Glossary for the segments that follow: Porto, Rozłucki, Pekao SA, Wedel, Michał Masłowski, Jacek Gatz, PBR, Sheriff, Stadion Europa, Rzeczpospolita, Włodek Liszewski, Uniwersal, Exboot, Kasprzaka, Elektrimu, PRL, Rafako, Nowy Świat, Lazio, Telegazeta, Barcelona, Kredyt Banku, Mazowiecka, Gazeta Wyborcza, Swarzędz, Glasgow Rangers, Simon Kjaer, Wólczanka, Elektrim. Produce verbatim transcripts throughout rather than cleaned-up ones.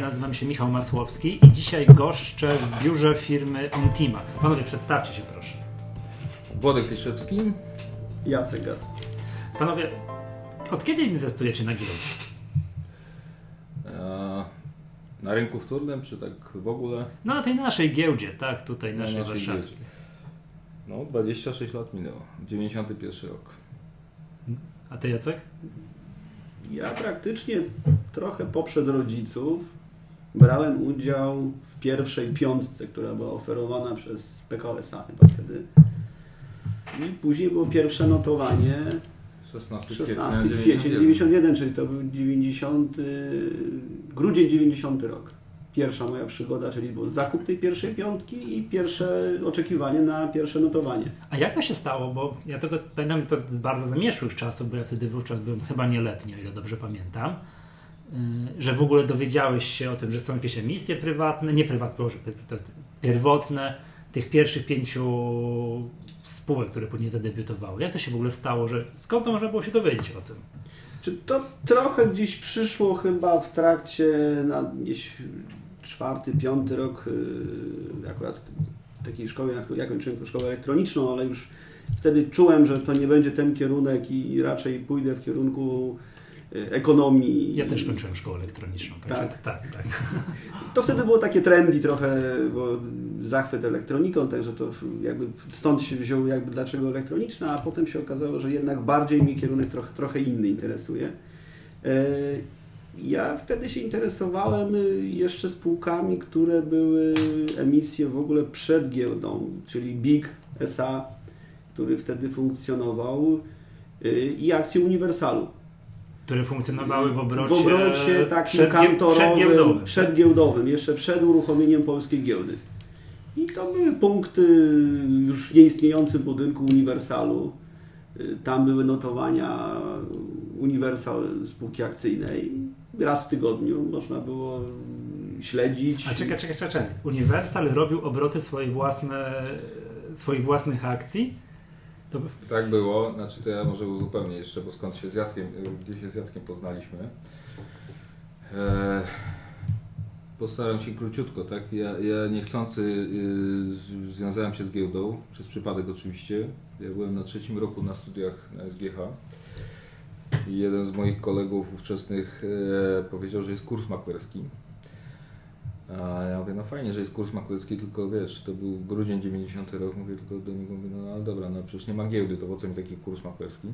Nazywam się Michał Masłowski i dzisiaj goszczę w biurze firmy Mtima. Panowie, przedstawcie się proszę. Włodek Liszewski. Jacek Gatz. Panowie, od kiedy inwestujecie na giełdzie? Na rynku wtórnym, czy tak w ogóle? No na tej naszej giełdzie, tak, tutaj naszej, naszej warszawskiej. Giełdzie. No, dwadzieścia sześć lat minęło, dziewięćdziesiąty pierwszy rok. A ty, Jacek? Ja praktycznie trochę poprzez rodziców brałem udział w pierwszej piątce, która była oferowana przez Pekao S A chyba wtedy. I później było pierwsze notowanie szesnastego kwietnia dziewięćdziesiątego pierwszego, czyli to był dziewięćdziesiąty, grudzień dziewięćdziesiąty rok. Pierwsza moja przygoda, czyli był zakup tej pierwszej piątki i pierwsze oczekiwanie na pierwsze notowanie. A jak to się stało? Bo ja tego pamiętam to z bardzo zamieszłych czasów, bo ja wtedy wówczas byłem chyba nieletni, o ile dobrze pamiętam, że w ogóle dowiedziałeś się o tym, że są jakieś emisje prywatne, nie prywatne, to jest pierwotne, tych pierwszych pięciu spółek, które później zadebiutowały. Jak to się w ogóle stało? Że skąd to można było się dowiedzieć o tym? Czy to trochę gdzieś przyszło chyba w trakcie, na gdzieś czwarty, piąty rok, akurat takiej szkoły, jak ja kończyłem szkołę elektroniczną, ale już wtedy czułem, że to nie będzie ten kierunek i raczej pójdę w kierunku ekonomii. Ja też kończyłem szkołę elektroniczną. Tak, tak. tak, tak. To wtedy było takie trendy trochę, bo zachwyt elektroniką, także to jakby stąd się wziął jakby dlaczego elektroniczna, a potem się okazało, że jednak bardziej mnie kierunek trochę, trochę inny interesuje. Ja wtedy się interesowałem jeszcze spółkami, które były emisje w ogóle przed giełdą, czyli Big S A, który wtedy funkcjonował, i akcje Uniwersalu, które funkcjonowały w obrocie, w obrocie takim kantorowym, przedgiełdowym, jeszcze przed uruchomieniem polskiej giełdy. I to były punkty już w nieistniejącym budynku Uniwersalu. Tam były notowania Uniwersal spółki akcyjnej. Raz w tygodniu można było śledzić. A czekaj, czekaj, czekaj. Uniwersal robił obroty swoich własne, swoich własnych akcji? To... Tak było, znaczy to ja może uzupełnię jeszcze, bo skąd się z Jackiem, gdzie się z Jackiem poznaliśmy. Eee, postaram się króciutko, tak? Ja, ja niechcący yy, związałem się z giełdą, przez przypadek oczywiście. Ja byłem na trzecim roku na studiach na S G H i jeden z moich kolegów ówczesnych yy, powiedział, że jest kurs maklerski. A ja mówię, no fajnie, że jest kurs maklerski, tylko wiesz, to był grudzień dziewięćdziesiąty rok, mówię tylko do niego, mówię, no ale dobra, no przecież nie ma giełdy, to po co mi taki kurs maklerski?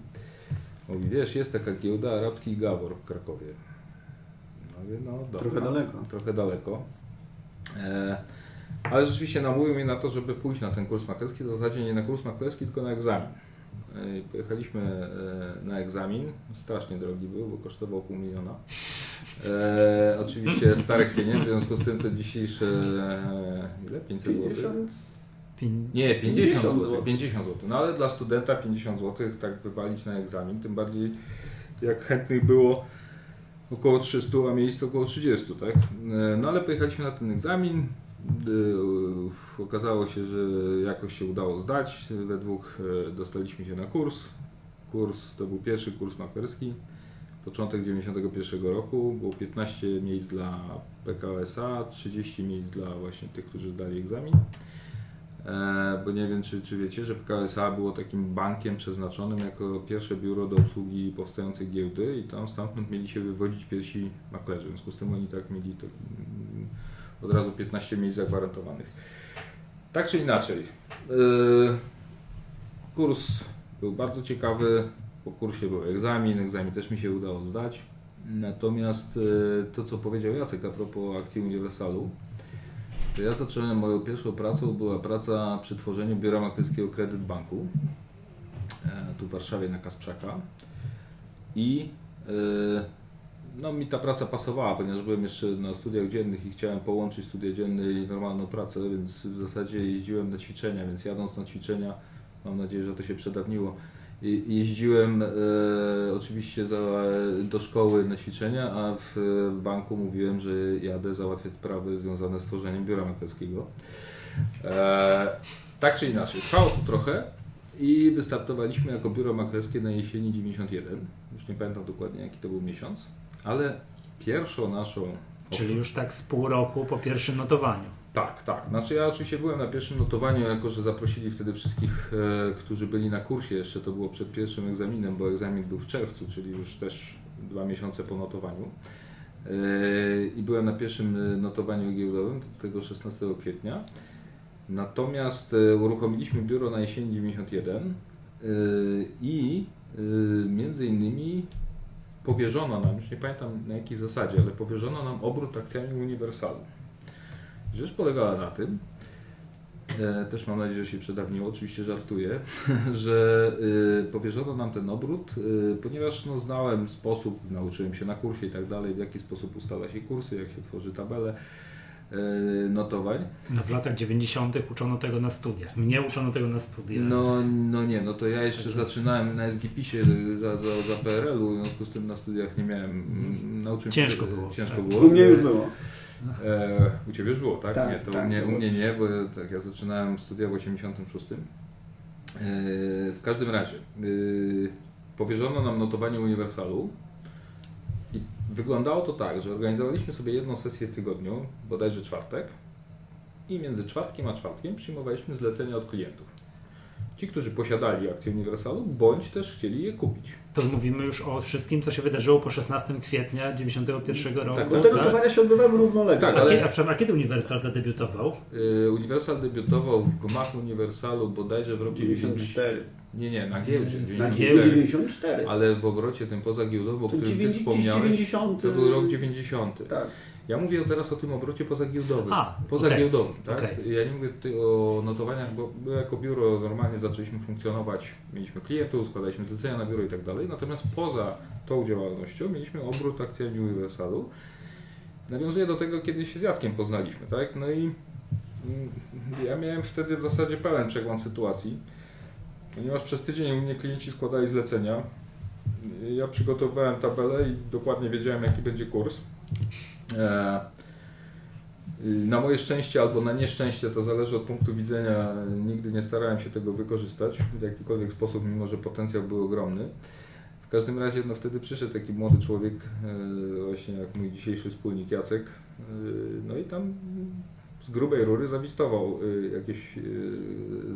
Mówi, wiesz, jest taka giełda Arabski Gawor w Krakowie. Mówię, no dobra. Trochę daleko. Trochę daleko. E, ale rzeczywiście namówił mnie na to, żeby pójść na ten kurs maklerski, w zasadzie nie na kurs maklerski, tylko na egzamin. E, pojechaliśmy e, na egzamin, strasznie drogi był, bo kosztował pół miliona. E, oczywiście starych pieniędzy, w związku z tym to dzisiejsze e, ile? pięćset złotych? Nie, pięćdziesiąt złotych. pięćdziesiąt złotych. No ale dla studenta pięćdziesiąt złotych tak wywalić na egzamin, tym bardziej jak chętnych było około trzysta, a miejsc około trzydzieści, tak? E, no ale pojechaliśmy na ten egzamin, e, okazało się, że jakoś się udało zdać, we dwóch e, dostaliśmy się na kurs, kurs to był pierwszy kurs maklerski. Początek dziewięćdziesiątego pierwszego roku, było piętnaście miejsc dla Pekao S A, trzydzieści miejsc dla właśnie tych, którzy zdali egzamin. E, bo nie wiem, czy, czy wiecie, że Pekao S A było takim bankiem przeznaczonym jako pierwsze biuro do obsługi powstającej giełdy i tam stamtąd mieli się wywodzić pierwsi maklerzy. W związku z tym oni tak mieli to, od razu piętnaście miejsc zagwarantowanych. Tak czy inaczej, e, kurs był bardzo ciekawy. Po kursie był egzamin, egzamin też mi się udało zdać. Natomiast to, co powiedział Jacek a propos akcji Uniwersalu, to ja zacząłem, moją pierwszą pracą była praca przy tworzeniu biura maklerskiego Kredyt Banku, tu w Warszawie na Kasprzaka. I no, mi ta praca pasowała, ponieważ byłem jeszcze na studiach dziennych i chciałem połączyć studia dzienne i normalną pracę, więc w zasadzie jeździłem na ćwiczenia, więc jadąc na ćwiczenia, mam nadzieję, że to się przedawniło, jeździłem e, oczywiście za, do szkoły na ćwiczenia, a w banku mówiłem, że jadę załatwiać sprawy związane z tworzeniem biura maklerskiego. E, tak czy inaczej, trwało to trochę i wystartowaliśmy jako biuro maklerskie na jesieni dziewięćdziesiątego pierwszego. Już nie pamiętam dokładnie jaki to był miesiąc, ale pierwszą naszą Czyli już tak z pół roku po pierwszym notowaniu. Tak, tak. Znaczy ja oczywiście byłem na pierwszym notowaniu, jako że zaprosili wtedy wszystkich, e, którzy byli na kursie jeszcze, to było przed pierwszym egzaminem, bo egzamin był w czerwcu, czyli już też dwa miesiące po notowaniu. E, I byłem na pierwszym notowaniu giełdowym, tego szesnastego kwietnia. Natomiast e, uruchomiliśmy biuro na jesieni dziewięćdziesiątego pierwszego e, i e, między innymi powierzono nam, już nie pamiętam na jakiej zasadzie, ale powierzono nam obrót akcjami Uniwersalu. Rzecz polegała na tym, e, też mam nadzieję, że się przedawniło, oczywiście żartuję, że e, powierzono nam ten obrót, e, ponieważ no, znałem sposób, nauczyłem się na kursie i tak dalej, w jaki sposób ustala się kursy, jak się tworzy tabelę e, notowań. No w latach dziewięćdziesiątych uczono tego na studiach, mnie uczono tego na studiach. No, no nie, no to ja jeszcze tak zaczynałem na SGPiS-ie za, za, za P R L-u, w związku z tym na studiach nie miałem, m, nauczyłem ciężko się, było. Ciężko tak. było. U mnie już było. E, u Ciebie już było, tak? tak nie, to tak, u, mnie, u mnie nie, bo tak, ja zaczynałem studia w osiemdziesiątym szóstym. E, w każdym razie e, powierzono nam notowanie Uniwersalu i wyglądało to tak, że organizowaliśmy sobie jedną sesję w tygodniu, bodajże czwartek, i między czwartkiem a czwartkiem przyjmowaliśmy zlecenia od klientów. Ci, którzy posiadali akcje Uniwersalu, bądź też chcieli je kupić. To mówimy już o wszystkim, co się wydarzyło po szesnastego kwietnia dziewięćdziesiątego pierwszego roku. Tak, bo te notowania tak? się odbywały równolegle. Tak, ale... a, kiedy, a kiedy Uniwersal zadebiutował? Yy, Uniwersal debiutował w gmach Uniwersalu bodajże w roku dziewięćdziesiątym czwartym. Nie, nie, na giełdzie. Na giełdzie dziewięćdziesiątym czwartym. Ale w obrocie tym pozagiełdowym, o którym Ty wspomniałeś, to był rok dziewięćdziesiąty. Tak. Ja mówię teraz o tym obrocie pozagiełdowym. A, pozagiełdowym, okay, tak? Okay. Ja nie mówię tutaj o notowaniach, bo my jako biuro normalnie zaczęliśmy funkcjonować, mieliśmy klientów, składaliśmy zlecenia na biuro i tak dalej, natomiast poza tą działalnością mieliśmy obrót akcjami Uniwersalu. Nawiązuję do tego, kiedy się z Jackiem poznaliśmy, tak? No i ja miałem wtedy w zasadzie pełen przegląd sytuacji, ponieważ przez tydzień u mnie klienci składali zlecenia, ja przygotowywałem tabelę i dokładnie wiedziałem, jaki będzie kurs. Na moje szczęście albo na nieszczęście, to zależy od punktu widzenia, nigdy nie starałem się tego wykorzystać w jakikolwiek sposób, mimo że potencjał był ogromny. W każdym razie no, wtedy przyszedł taki młody człowiek, właśnie jak mój dzisiejszy wspólnik Jacek, no i tam z grubej rury zawistował jakieś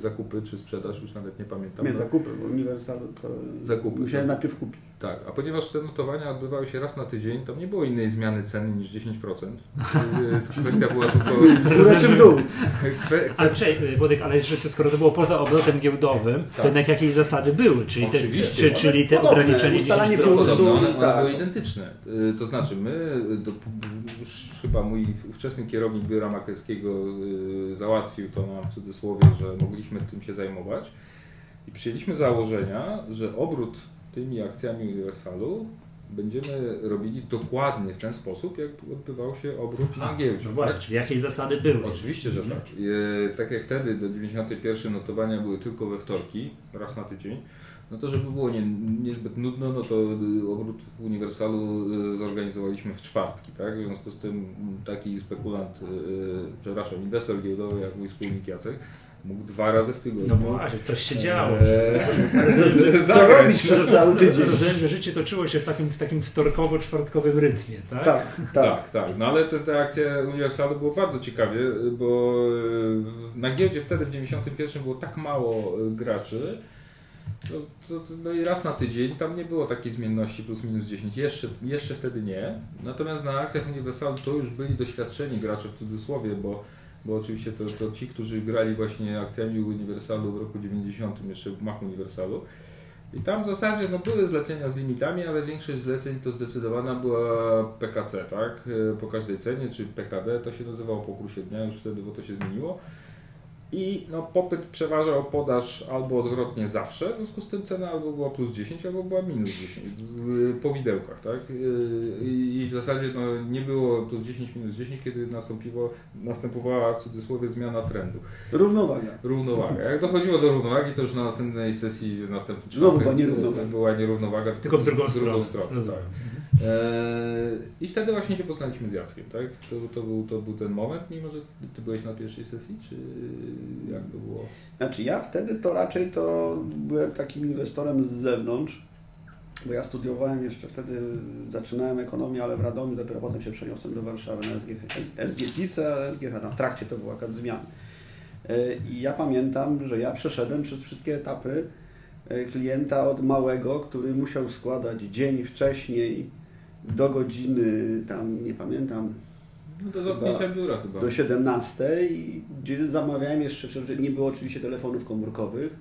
zakupy czy sprzedaż, już nawet nie pamiętam. Nie, no. zakupy, bo Uniwersalu to zakupy, musiałem tak. najpierw kupić. Tak, a ponieważ te notowania odbywały się raz na tydzień, tam nie było innej zmiany ceny niż dziesięć procent. Kwestia była tylko... Znaczy w dół. Ale czekaj, Włodek, ale jeszcze, skoro to było poza obrotem giełdowym, tak, to jednak jakieś zasady były, czyli te, czy, czyli te podobne, ograniczenie dziesięć procent. Podobne, one, one tak. były identyczne. To znaczy my, do, już chyba mój ówczesny kierownik biura maklerskiego załatwił to nam w cudzysłowie, że mogliśmy tym się zajmować i przyjęliśmy założenia, że obrót tymi akcjami Uniwersalu będziemy robili dokładnie w ten sposób, jak odbywał się obrót A, na giełdzie. No właśnie, tak? Czyli jakieś zasady były. Oczywiście, że tak. E, tak jak wtedy do dziewięćdziesiątego pierwszego notowania były tylko we wtorki, raz na tydzień, no to żeby było nie, niezbyt nudno, no to obrót Uniwersalu zorganizowaliśmy w czwartki, tak? W związku z tym taki spekulant, e, przepraszam, inwestor giełdowy jak mój wspólnik Jacek, mógł dwa razy w tygodniu. No właśnie, coś się działo. Co robić przez cały tydzień? Rozumiem, że życie toczyło się w takim, w takim wtorkowo-czwartkowym rytmie, tak? Tak, tak. tak, tak. No ale te, te akcje Uniwersalu było bardzo ciekawie, bo na giełdzie wtedy w dziewięćdziesiątym pierwszym było tak mało graczy, no, to, no i raz na tydzień tam nie było takiej zmienności plus minus dziesięć, jeszcze, jeszcze wtedy nie. Natomiast na akcjach Uniwersalu to już byli doświadczeni gracze w cudzysłowie, bo Bo oczywiście to, to ci, którzy grali właśnie akcjami Uniwersalu w roku dziewięćdziesiątym, jeszcze w gmach Uniwersalu. I tam w zasadzie no, były zlecenia z limitami, ale większość zleceń to zdecydowana była P K C, tak? Po każdej cenie, czy P K D, to się nazywało po kursie dnia już wtedy, bo to się zmieniło. I no, popyt przeważał podaż albo odwrotnie zawsze, w związku z tym cena albo była plus dziesięć, albo była minus dziesięć po widełkach, tak? I w zasadzie no, nie było plus dziesięć, minus dziesięć, kiedy nastąpiło, następowała w cudzysłowie zmiana trendu. Równowaga. Równowaga. Jak dochodziło do równowagi, to już na następnej sesji, w następnym czwartek była nierównowaga. Była nierównowaga tylko w drugą, w drugą stronę. stronę tak. I wtedy właśnie się poznaliśmy z Jackiem, tak? To, to, był, to był ten moment, mimo że Ty byłeś na pierwszej sesji, czy jak to było? Znaczy ja wtedy to raczej to byłem takim inwestorem z zewnątrz. bo ja studiowałem jeszcze wtedy, zaczynałem ekonomię, ale w Radomiu, dopiero potem się przeniosłem do Warszawy na S G PiS, ale S G H, tam w trakcie to była jakaś zmiana. I ja pamiętam, że ja przeszedłem przez wszystkie etapy klienta od małego, który musiał składać dzień wcześniej do godziny, tam nie pamiętam, no do zamknięcia biura chyba. Do siedemnastej, gdzie zamawiałem jeszcze, nie było oczywiście telefonów komórkowych.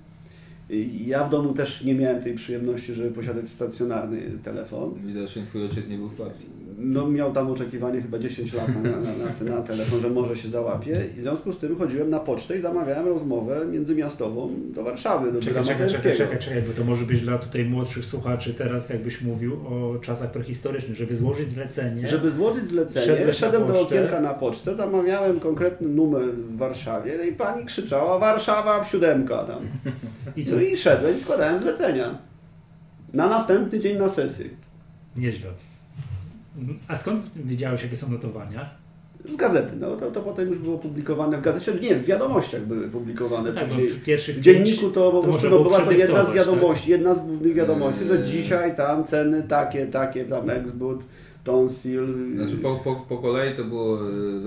Ja w domu też nie miałem tej przyjemności, żeby posiadać stacjonarny telefon. Widocznie twój ojciec nie był w partii. No miał tam oczekiwanie chyba dziesięć lat na, na, na, na telefon, że może się załapie. I w związku z tym chodziłem na pocztę i zamawiałem rozmowę międzymiastową do Warszawy. Do czekaj, czekaj, czekaj, czekaj, czekaj, bo to może być dla tutaj młodszych słuchaczy teraz, jakbyś mówił o czasach prehistorycznych, żeby złożyć zlecenie. Żeby złożyć zlecenie, szedłem do okienka na pocztę, zamawiałem konkretny numer w Warszawie i pani krzyczała Warszawa w siódemka tam. I co? No i szedłem i składałem zlecenia. Na następny dzień na sesji. Nieźle. A skąd wiedziałeś, jakie są notowania? Z gazety, no to, to potem już było publikowane w gazecie, nie, w wiadomościach były publikowane. No tak, później, w pierwszych w dzienniku to, to po prostu no, była to jedna z wiadomości, tak? jedna z głównych wiadomości, że dzisiaj tam ceny takie, takie, tam Exboot, Tonsil. Znaczy po, po, po kolei to było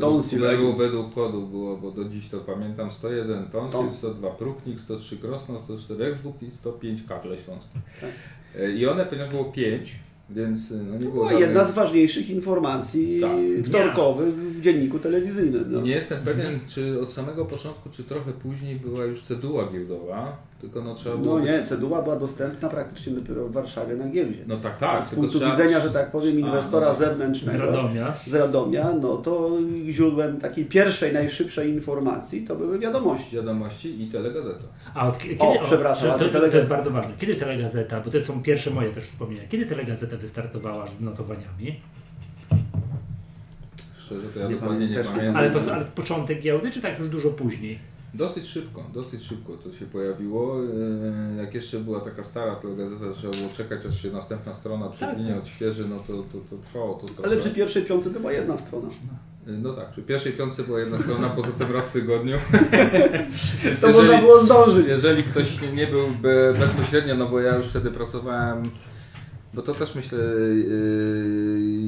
Tonsil, według, według kodów było, bo do dziś to pamiętam, sto jeden Tonsil, Tons. sto dwa Pruchnik, sto trzy Krosno, sto cztery Exboot i sto pięć Kable Śląskie. Tak. I one, ponieważ było pięć, więc no nie to była żadnych... jedna z ważniejszych informacji tak. wtorkowych w dzienniku telewizyjnym. No. Nie jestem pewien, czy od samego początku, czy trochę później była już ceduła giełdowa, tylko no trzeba było... No nie, ceduła była dostępna praktycznie dopiero w Warszawie na giełdzie. No tak, tak. tak z punktu trzeba... widzenia, że tak powiem, inwestora A, no tak. zewnętrznego z Radomia. z Radomia, no to źródłem takiej pierwszej, najszybszej informacji to były wiadomości. Wiadomości i telegazeta. A od kiedy... O, przepraszam. To, to, telegazeta. To jest bardzo ważne. Kiedy telegazeta, bo to są pierwsze moje też wspomnienia, kiedy telegazeta wystartowała z notowaniami? Szczerze to ja nie dokładnie pamiętam, nie pamiętam. Ale to ale początek giełdy, czy tak już dużo później? Dosyć szybko, dosyć szybko to się pojawiło. Jak jeszcze była taka stara telegazeta, trzeba było czekać, aż się następna strona przewinie, tak, odświeży, no to, to, to trwało to trochę. Ale przy pierwszej piątce to była jedna strona. No tak, przy pierwszej piątce była jedna strona, poza tym raz w tygodniu. To jeżeli, można było zdążyć. Jeżeli ktoś nie był bezpośrednio, no bo ja już wtedy pracowałem. Bo to też myślę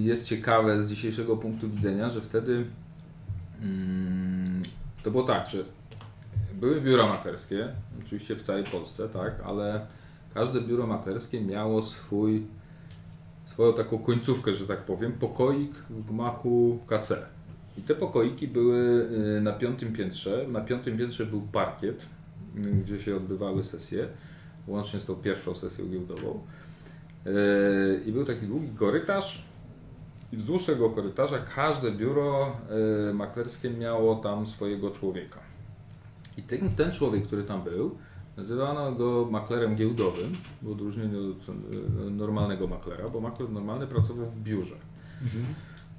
jest ciekawe z dzisiejszego punktu widzenia, że wtedy to było tak, że były biura materskie, oczywiście w całej Polsce, tak, ale każde biuro materskie miało swój, swoją taką końcówkę, że tak powiem, pokoik w gmachu K C. I te pokoiki były na piątym piętrze, na piątym piętrze był parkiet, gdzie się odbywały sesje, łącznie z tą pierwszą sesją giełdową. I był taki długi korytarz i wzdłuż tego korytarza każde biuro maklerskie miało tam swojego człowieka. I ten, ten człowiek, który tam był, nazywano go maklerem giełdowym, w odróżnieniu od normalnego maklera, bo makler normalny pracował w biurze. Mhm.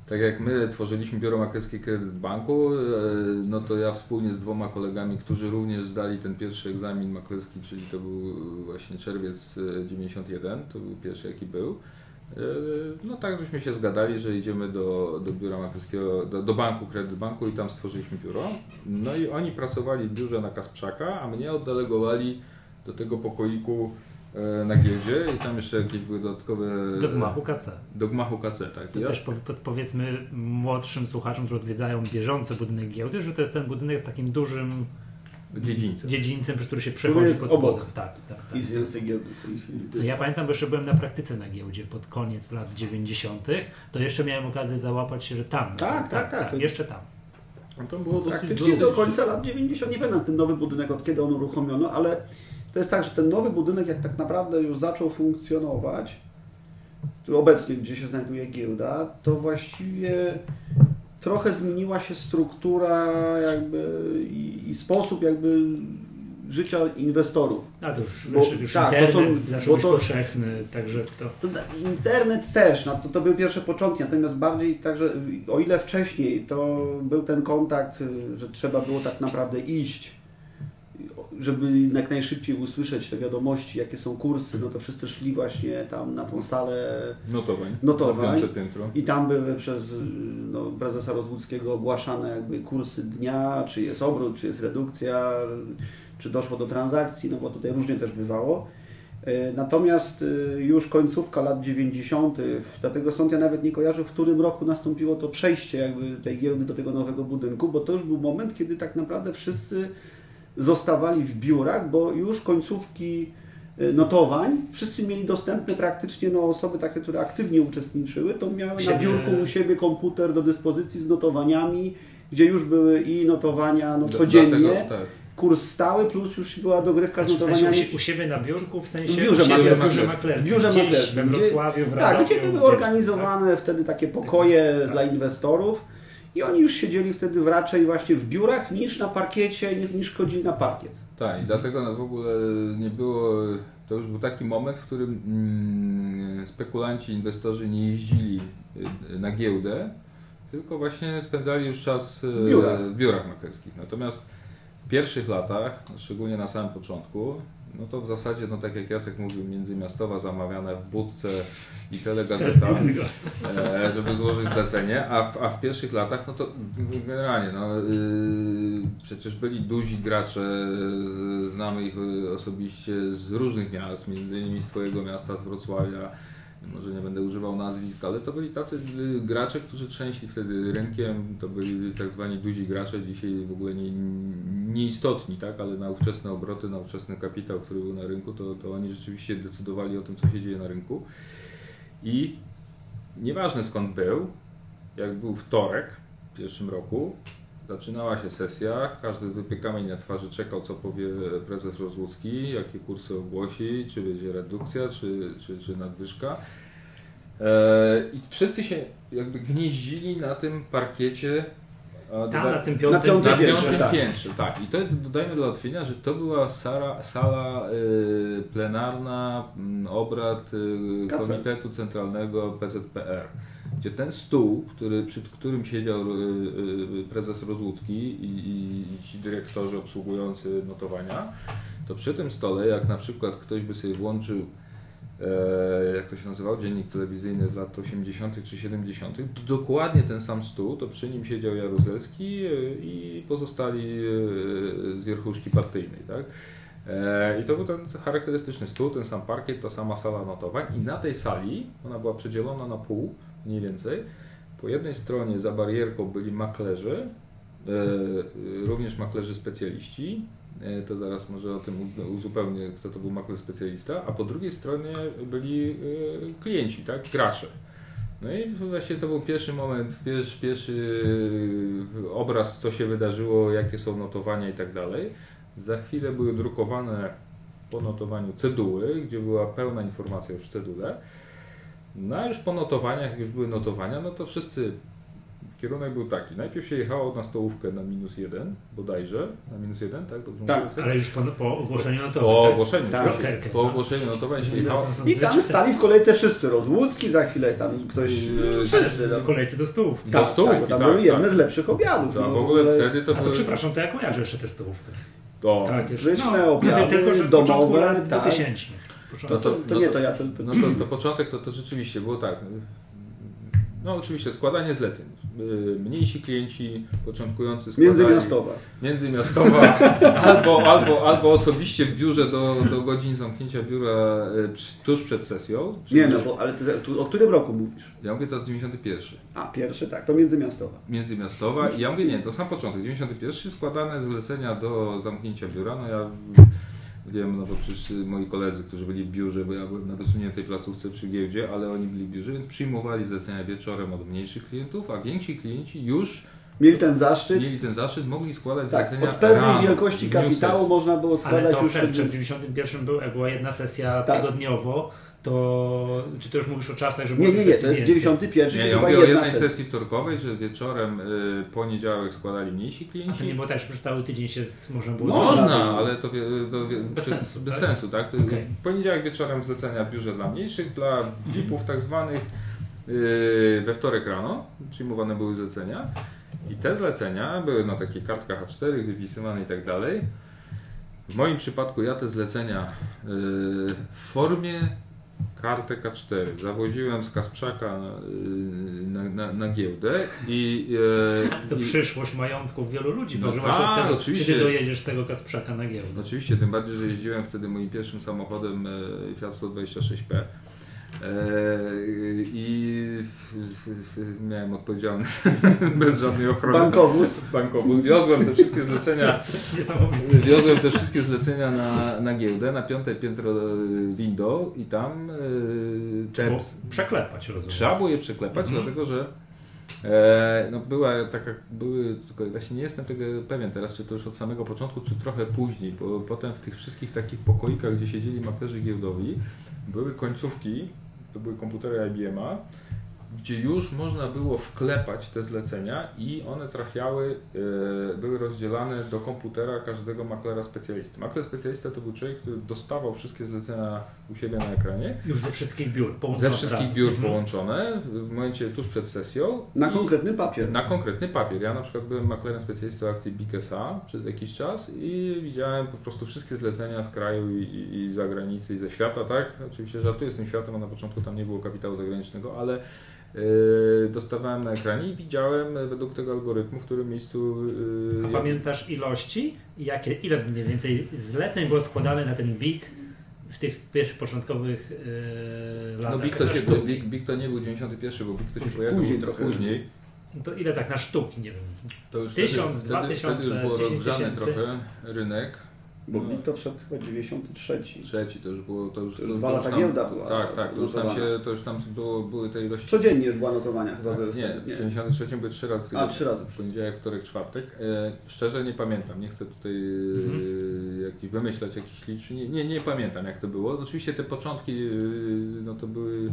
Tak jak my tworzyliśmy biuro maklerskie Kredyt Banku, no to ja wspólnie z dwoma kolegami, którzy również zdali ten pierwszy egzamin maklerski, czyli to był właśnie czerwiec dziewięćdziesiąty pierwszy, to był pierwszy jaki był, no tak żeśmy się zgadali, że idziemy do, do biura maklerskiego, do, do banku Kredyt Banku i tam stworzyliśmy biuro. No i oni pracowali w biurze na Kasprzaka, a mnie oddelegowali do tego pokoiku na giełdzie i tam jeszcze jakieś były dodatkowe... Do gmachu K C. Do gmachu K C, tak. To ja? Też po, po, powiedzmy młodszym słuchaczom, którzy odwiedzają bieżąco budynek giełdy, że to jest ten budynek z takim dużym dziedzińcem, dziedzińcem przez który się przechodzi pod spodem. Tak, tak, tak. I z giełdy. No ja pamiętam, bo jeszcze byłem na praktyce na giełdzie pod koniec lat dziewięćdziesiątych, to jeszcze miałem okazję załapać się, że tam. Tak, tak, tak. tak, tak, tak. Jeszcze tam. No to było dosyć praktycznie do końca lat dziewięćdziesiątych. Nie będę ten nowy budynek, od kiedy on uruchomiono, ale to jest tak, że ten nowy budynek, jak tak naprawdę już zaczął funkcjonować, który obecnie, gdzie się znajduje giełda, to właściwie trochę zmieniła się struktura jakby i, i sposób jakby życia inwestorów. A to już, bo, już tak, internet to są, zaczął być to, powszechny, także to... to... Internet też, no to, to były pierwsze początki, natomiast bardziej także, o ile wcześniej to był ten kontakt, że trzeba było tak naprawdę iść, żeby jak najszybciej usłyszeć te wiadomości, jakie są kursy, no to wszyscy szli właśnie tam na tą salę notowań, notowań. I tam były przez no, prezesa Rozłuckiego ogłaszane jakby kursy dnia, czy jest obrót, czy jest redukcja, czy doszło do transakcji, no bo tutaj różnie też bywało. Natomiast już końcówka lat dziewięćdziesiątych, dlatego stąd ja nawet nie kojarzę, w którym roku nastąpiło to przejście jakby tej giełdy do tego nowego budynku, bo to już był moment, kiedy tak naprawdę wszyscy zostawali w biurach, bo już końcówki notowań wszyscy mieli dostępne praktycznie, no, osoby takie, które aktywnie uczestniczyły, to miały na biurku u siebie komputer do dyspozycji z notowaniami, gdzie już były i notowania no, codziennie. Dlatego, tak. Kurs stały, plus już była dogrywka znaczy, z notowaniami. W sensie u siebie na biurku, w sensie w biurze maklerskim. W biurze maklerskim. We Wrocławiu, w Radomiu. Tak, gdzie były organizowane tak? wtedy takie pokoje tak. dla inwestorów i oni już siedzieli wtedy raczej właśnie w biurach niż na parkiecie, niż chodzili na parkiet. Tak, i mhm. dlatego nas w ogóle nie było, to już był taki moment, w którym mm, spekulanci, inwestorzy nie jeździli na giełdę, tylko właśnie spędzali już czas w biurach, w biurach maklerskich. Natomiast w pierwszych latach, szczególnie na samym początku, no to w zasadzie, no tak jak Jacek mówił, międzymiastowa zamawiane w budce i telegazeta, e, żeby złożyć zlecenie, a w, a w pierwszych latach, no to generalnie, no, y, przecież byli duzi gracze, znamy ich osobiście z różnych miast, między innymi z Twojego miasta, z Wrocławia, może nie będę używał nazwisk, ale to byli tacy gracze, którzy trzęśli wtedy rynkiem, to byli tak zwani duzi gracze, dzisiaj w ogóle nie, nieistotni, tak? Ale na ówczesne obroty, na ówczesny kapitał, który był na rynku, to, to oni rzeczywiście decydowali o tym, co się dzieje na rynku. I nieważne skąd był, jak był wtorek w pierwszym roku, zaczynała się sesja, każdy z wypiekami na twarzy czekał, co powie prezes Rozłucki, jakie kursy ogłosi, czy będzie redukcja, czy, czy, czy nadwyżka. Eee, I wszyscy się jakby gnieździli na tym parkiecie. Ta, dwa, na tym piątym, na piątym, na piątym tak. piętrze. Tak. I to dodajmy do ułatwienia, że to była sala, sala y, plenarna y, obrad y, Komitetu Centralnego P Z P R. Gdzie ten stół, który, przy którym siedział prezes Rozłucki i, i, i ci dyrektorzy obsługujący notowania, to przy tym stole, jak na przykład ktoś by sobie włączył, e, jak to się nazywał, dziennik telewizyjny z lat osiemdziesiątych czy siedemdziesiątych, to dokładnie ten sam stół, to przy nim siedział Jaruzelski i pozostali z wierchuszki partyjnej. Tak? I to był ten charakterystyczny stół, ten sam parkiet, ta sama sala notowań i na tej sali, ona była przedzielona na pół mniej więcej, po jednej stronie za barierką byli maklerzy, również maklerzy specjaliści, to zaraz może o tym uzupełnię, kto to był makler specjalista, a po drugiej stronie byli klienci, tak, gracze. No i właśnie to był pierwszy moment, pierwszy, pierwszy obraz, co się wydarzyło, jakie są notowania i tak dalej. Za chwilę były drukowane po notowaniu ceduły, gdzie była pełna informacja już w cedule. No a już po notowaniach, jak już były notowania, no to wszyscy, kierunek był taki. Najpierw się jechało na stołówkę na minus jeden, bodajże, na minus jeden, tak? Dobrze tak, mówię? Ale już po, po ogłoszeniu notowań. Po tak? ogłoszeniu, tak. Już, okay, okay. Po ogłoszeniu notowań się jechało. I tam stali w kolejce wszyscy, Rozłucki za chwilę, tam ktoś... Wszyscy, w kolejce do stołówki. Tak, do stołówki, tak, tam tak, były tak, jedne tak. z lepszych obiadów. Ta, no, w ogóle ale... wtedy to... A to były... przepraszam, to ja kojarzę jeszcze tę stołówkę. To tak, ryczne no, obiady, tylko, że z domowe, lat tak. dwutysięcznych. To, to, to nie to ja to, to, no to, to początek to, to rzeczywiście było tak. No oczywiście składanie zleceń. Mniejsi klienci, początkujący składali. Międzymiastowa. Międzymiastowa albo, albo, albo osobiście w biurze do, do godzin zamknięcia biura tuż przed sesją. Nie no, bo, ale ty, tu, o którym roku mówisz? Ja mówię to z dziewięćdziesiątego pierwszego. A, pierwszy tak, to międzymiastowa. Międzymiastowa i ja mówię nie, to sam początek. dziewięćdziesiąty pierwszy składane zlecenia do zamknięcia biura. No ja... Wiem, no bo przecież moi koledzy, którzy byli w biurze, bo ja byłem na wysuniętej placówce przy giełdzie, ale oni byli w biurze, więc przyjmowali zlecenia wieczorem od mniejszych klientów, a więksi klienci już mieli ten zaszczyt, mieli ten zaszczyt mogli składać tak, zlecenia od pełnej rano, wielkości kapitału można było składać ale to już... Przed, przed dziewięćdziesiątym pierwszym był, była jedna sesja tak. tygodniowo. To czy ty już mówisz o czasach, żeby nie, nie, nie, to jest dziewięćdziesiąty pierwszy. Nie, ja mówię o jednej sesji, sesji wtorkowej, że wieczorem y, poniedziałek składali mniejsi klienci. A to nie było tak, że przez cały tydzień się z, można było Można, złożone. ale to, to bez to, sensu. Bez tak? sensu, tak? To, okay. Poniedziałek wieczorem zlecenia w biurze dla mniejszych, dla V I P-ów tak zwanych y, we wtorek rano przyjmowane były zlecenia i te zlecenia były na takich kartkach A cztery wypisywane i tak dalej. W moim przypadku ja te zlecenia y, w formie kartę K cztery. Zawoziłem z Kasprzaka na, na, na giełdę i... E, to i... przyszłość majątków wielu ludzi. No tak, tym, oczywiście. Czy ty dojedziesz z tego Kasprzaka na giełdę? Oczywiście, tym bardziej, że jeździłem wtedy moim pierwszym samochodem Fiat sto dwadzieścia sześć P. I miałem odpowiedzialny bez żadnej ochrony. Bankowóz. Bankowóz. Wiozłem te wszystkie zlecenia. Wiozłem te wszystkie zlecenia na, na giełdę, na piąte piętro window i tam te... przeklepać, rozumiem. Trzeba było je przeklepać, mhm. dlatego że no była taka, były, tylko właśnie nie jestem tego pewien teraz, czy to już od samego początku, czy trochę później, bo potem w tych wszystkich takich pokoikach, gdzie siedzieli maklerzy giełdowi, były końcówki, to były komputery I B M a, gdzie już można było wklepać te zlecenia i one trafiały, były rozdzielane do komputera każdego maklera specjalisty. Makler specjalista to był człowiek, który dostawał wszystkie zlecenia u siebie na ekranie. Już ze wszystkich biur połączone. Ze wszystkich biur połączone w momencie tuż przed sesją. Na konkretny papier. Na konkretny papier. Ja na przykład byłem maklerem specjalistą akcji Big S A przez jakiś czas i widziałem po prostu wszystkie zlecenia z kraju i, i, i z zagranicy, i ze świata, tak? Oczywiście żartuję z tym światem, a na początku tam nie było kapitału zagranicznego, ale dostawałem na ekranie i widziałem według tego algorytmu, w którym miejscu... A pamiętasz ilości? Jakie, ile mniej więcej zleceń było składane na ten B I G w tych pierwszych początkowych yy, latach? No B I G to, się, to, B I G, B I G to nie był dziewięćdziesiąty pierwszy, bo B I G to się pojawił później, trochę później. To ile tak na sztuki? Nie wiem. Tysiąc, dwa tysiące, dziesięć tysięcy? Wtedy już było rozgrzany trochę rynek. Bo B I G to wszedł chyba dziewięćdziesiąty trzeci. Trzeci, to już było... To już, to już dwa lata giełda była. Tak, tak, to już tam, się, to już tam było, były te ilości... Codziennie już była notowania chyba. Tak, nie, nie, w dziewięćdziesiątym trzecim były trzy razy. A, trzy razy. Poniedziałek, wtorek, czwartek. E, szczerze nie pamiętam, nie chcę tutaj mhm. e, jakiś, wymyślać jakichś liczb. Nie, nie, nie pamiętam jak to było. Oczywiście te początki, no to były...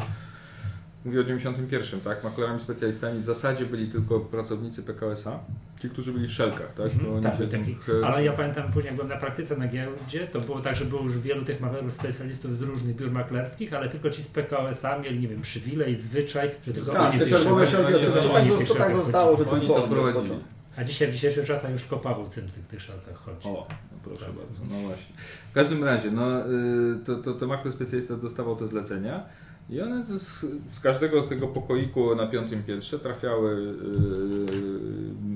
Mówię o dziewięćdziesiątym pierwszym, tak? Maklerami specjalistami w zasadzie byli tylko pracownicy Pekao S A, ci, którzy byli w szelkach, tak? Mm, tak, się taki, tym... Ale ja pamiętam później, jak byłem na praktyce na giełdzie, to było tak, że było już wielu tych maklerów specjalistów z różnych biur maklerskich, ale tylko ci z Pekao S A mieli, nie wiem, przywilej, zwyczaj, że tylko tak, oni... Te czerwone szelki, to, to, to, tak, to tak zostało, że oni to prowadzili. A dzisiaj w dzisiejszych czasach już kopawał cymcyk w tych szalkach chodzi. O, no proszę tak. bardzo, no właśnie. W każdym razie, no, to, to, to makler specjalista dostawał te zlecenia, i one z, z każdego z tego pokoiku na piątym piętrze trafiały, yy,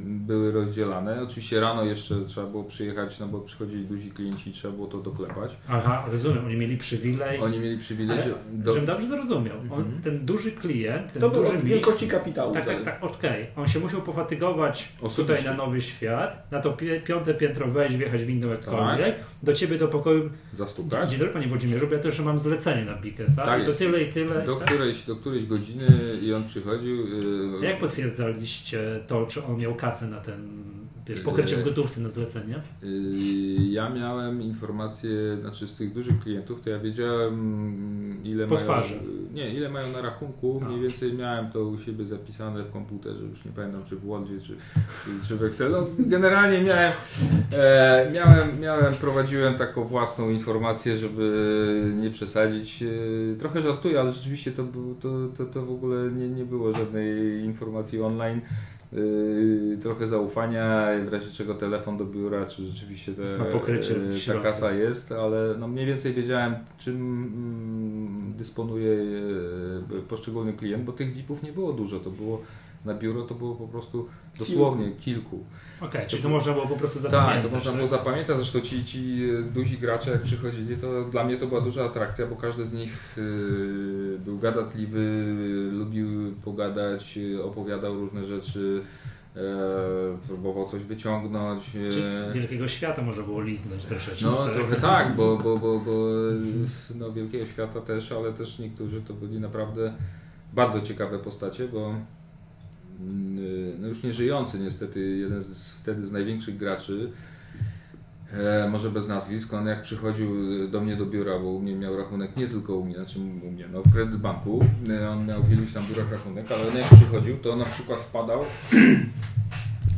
były rozdzielane. Oczywiście rano jeszcze trzeba było przyjechać, no bo przychodzili duzi klienci i trzeba było to doklepać. Aha, rozumiem, oni mieli przywilej. Oni mieli przywilej. Ale, do... Żebym dobrze zrozumiał, on, mhm. ten duży klient, ten to duży mistrz, wielkości kapitału. Tak, tak, tak, okej. Okay. On się musiał pofatygować osobiście tutaj na Nowy Świat, na to pi piąte piętro wejść, wjechać windą jakkolwiek, tak. do ciebie do pokoju. Zastukać. Dzień dobry, panie Włodzimierzu, bo ja też mam zlecenie na Big S A tak i to tyle i tyle. Tyle, do, tak? którejś, do którejś godziny i on przychodził. Yy... Jak potwierdzaliście to, czy on miał kasę na ten, wiesz, pokrycie w gotówce na zlecenie? Yy, ja miałem informacje, znaczy z tych dużych klientów, to ja wiedziałem ile po mają... Twarzy. Nie, ile mają na rachunku, mniej więcej miałem to u siebie zapisane w komputerze, już nie pamiętam czy w Wordzie, czy, czy w Excelu. Generalnie miałem, e, miałem, miałem, prowadziłem taką własną informację, żeby nie przesadzić. Trochę żartuję, ale rzeczywiście to, był, to, to, to w ogóle nie, nie było żadnej informacji online. Yy, trochę zaufania, w razie czego telefon do biura, czy rzeczywiście te, ta kasa jest, ale no mniej więcej wiedziałem, czym dysponuje poszczególny klient, bo tych V I P ów nie było dużo, to było na biuro to było po prostu dosłownie kilku. Okej, okay, czyli to można było po prostu zapamiętać. Tak, to można było zapamiętać, zresztą ci, ci duzi gracze jak przychodzili, to dla mnie to była duża atrakcja, bo każdy z nich był gadatliwy, lubił pogadać, opowiadał różne rzeczy. E, próbował coś wyciągnąć. Czyli wielkiego świata można było liznąć troszeczkę. No tak? Trochę tak, bo, bo, bo, bo no, wielkiego świata też, ale też niektórzy to byli naprawdę bardzo ciekawe postacie, bo no już nie żyjący niestety, jeden z, wtedy z największych graczy, e, może bez nazwisk, on jak przychodził do mnie do biura, bo u mnie miał rachunek, nie tylko u mnie, znaczy u mnie, no w Kredyt Banku, on miał w iluś tam biurach rachunek, ale on jak przychodził, to na przykład wpadał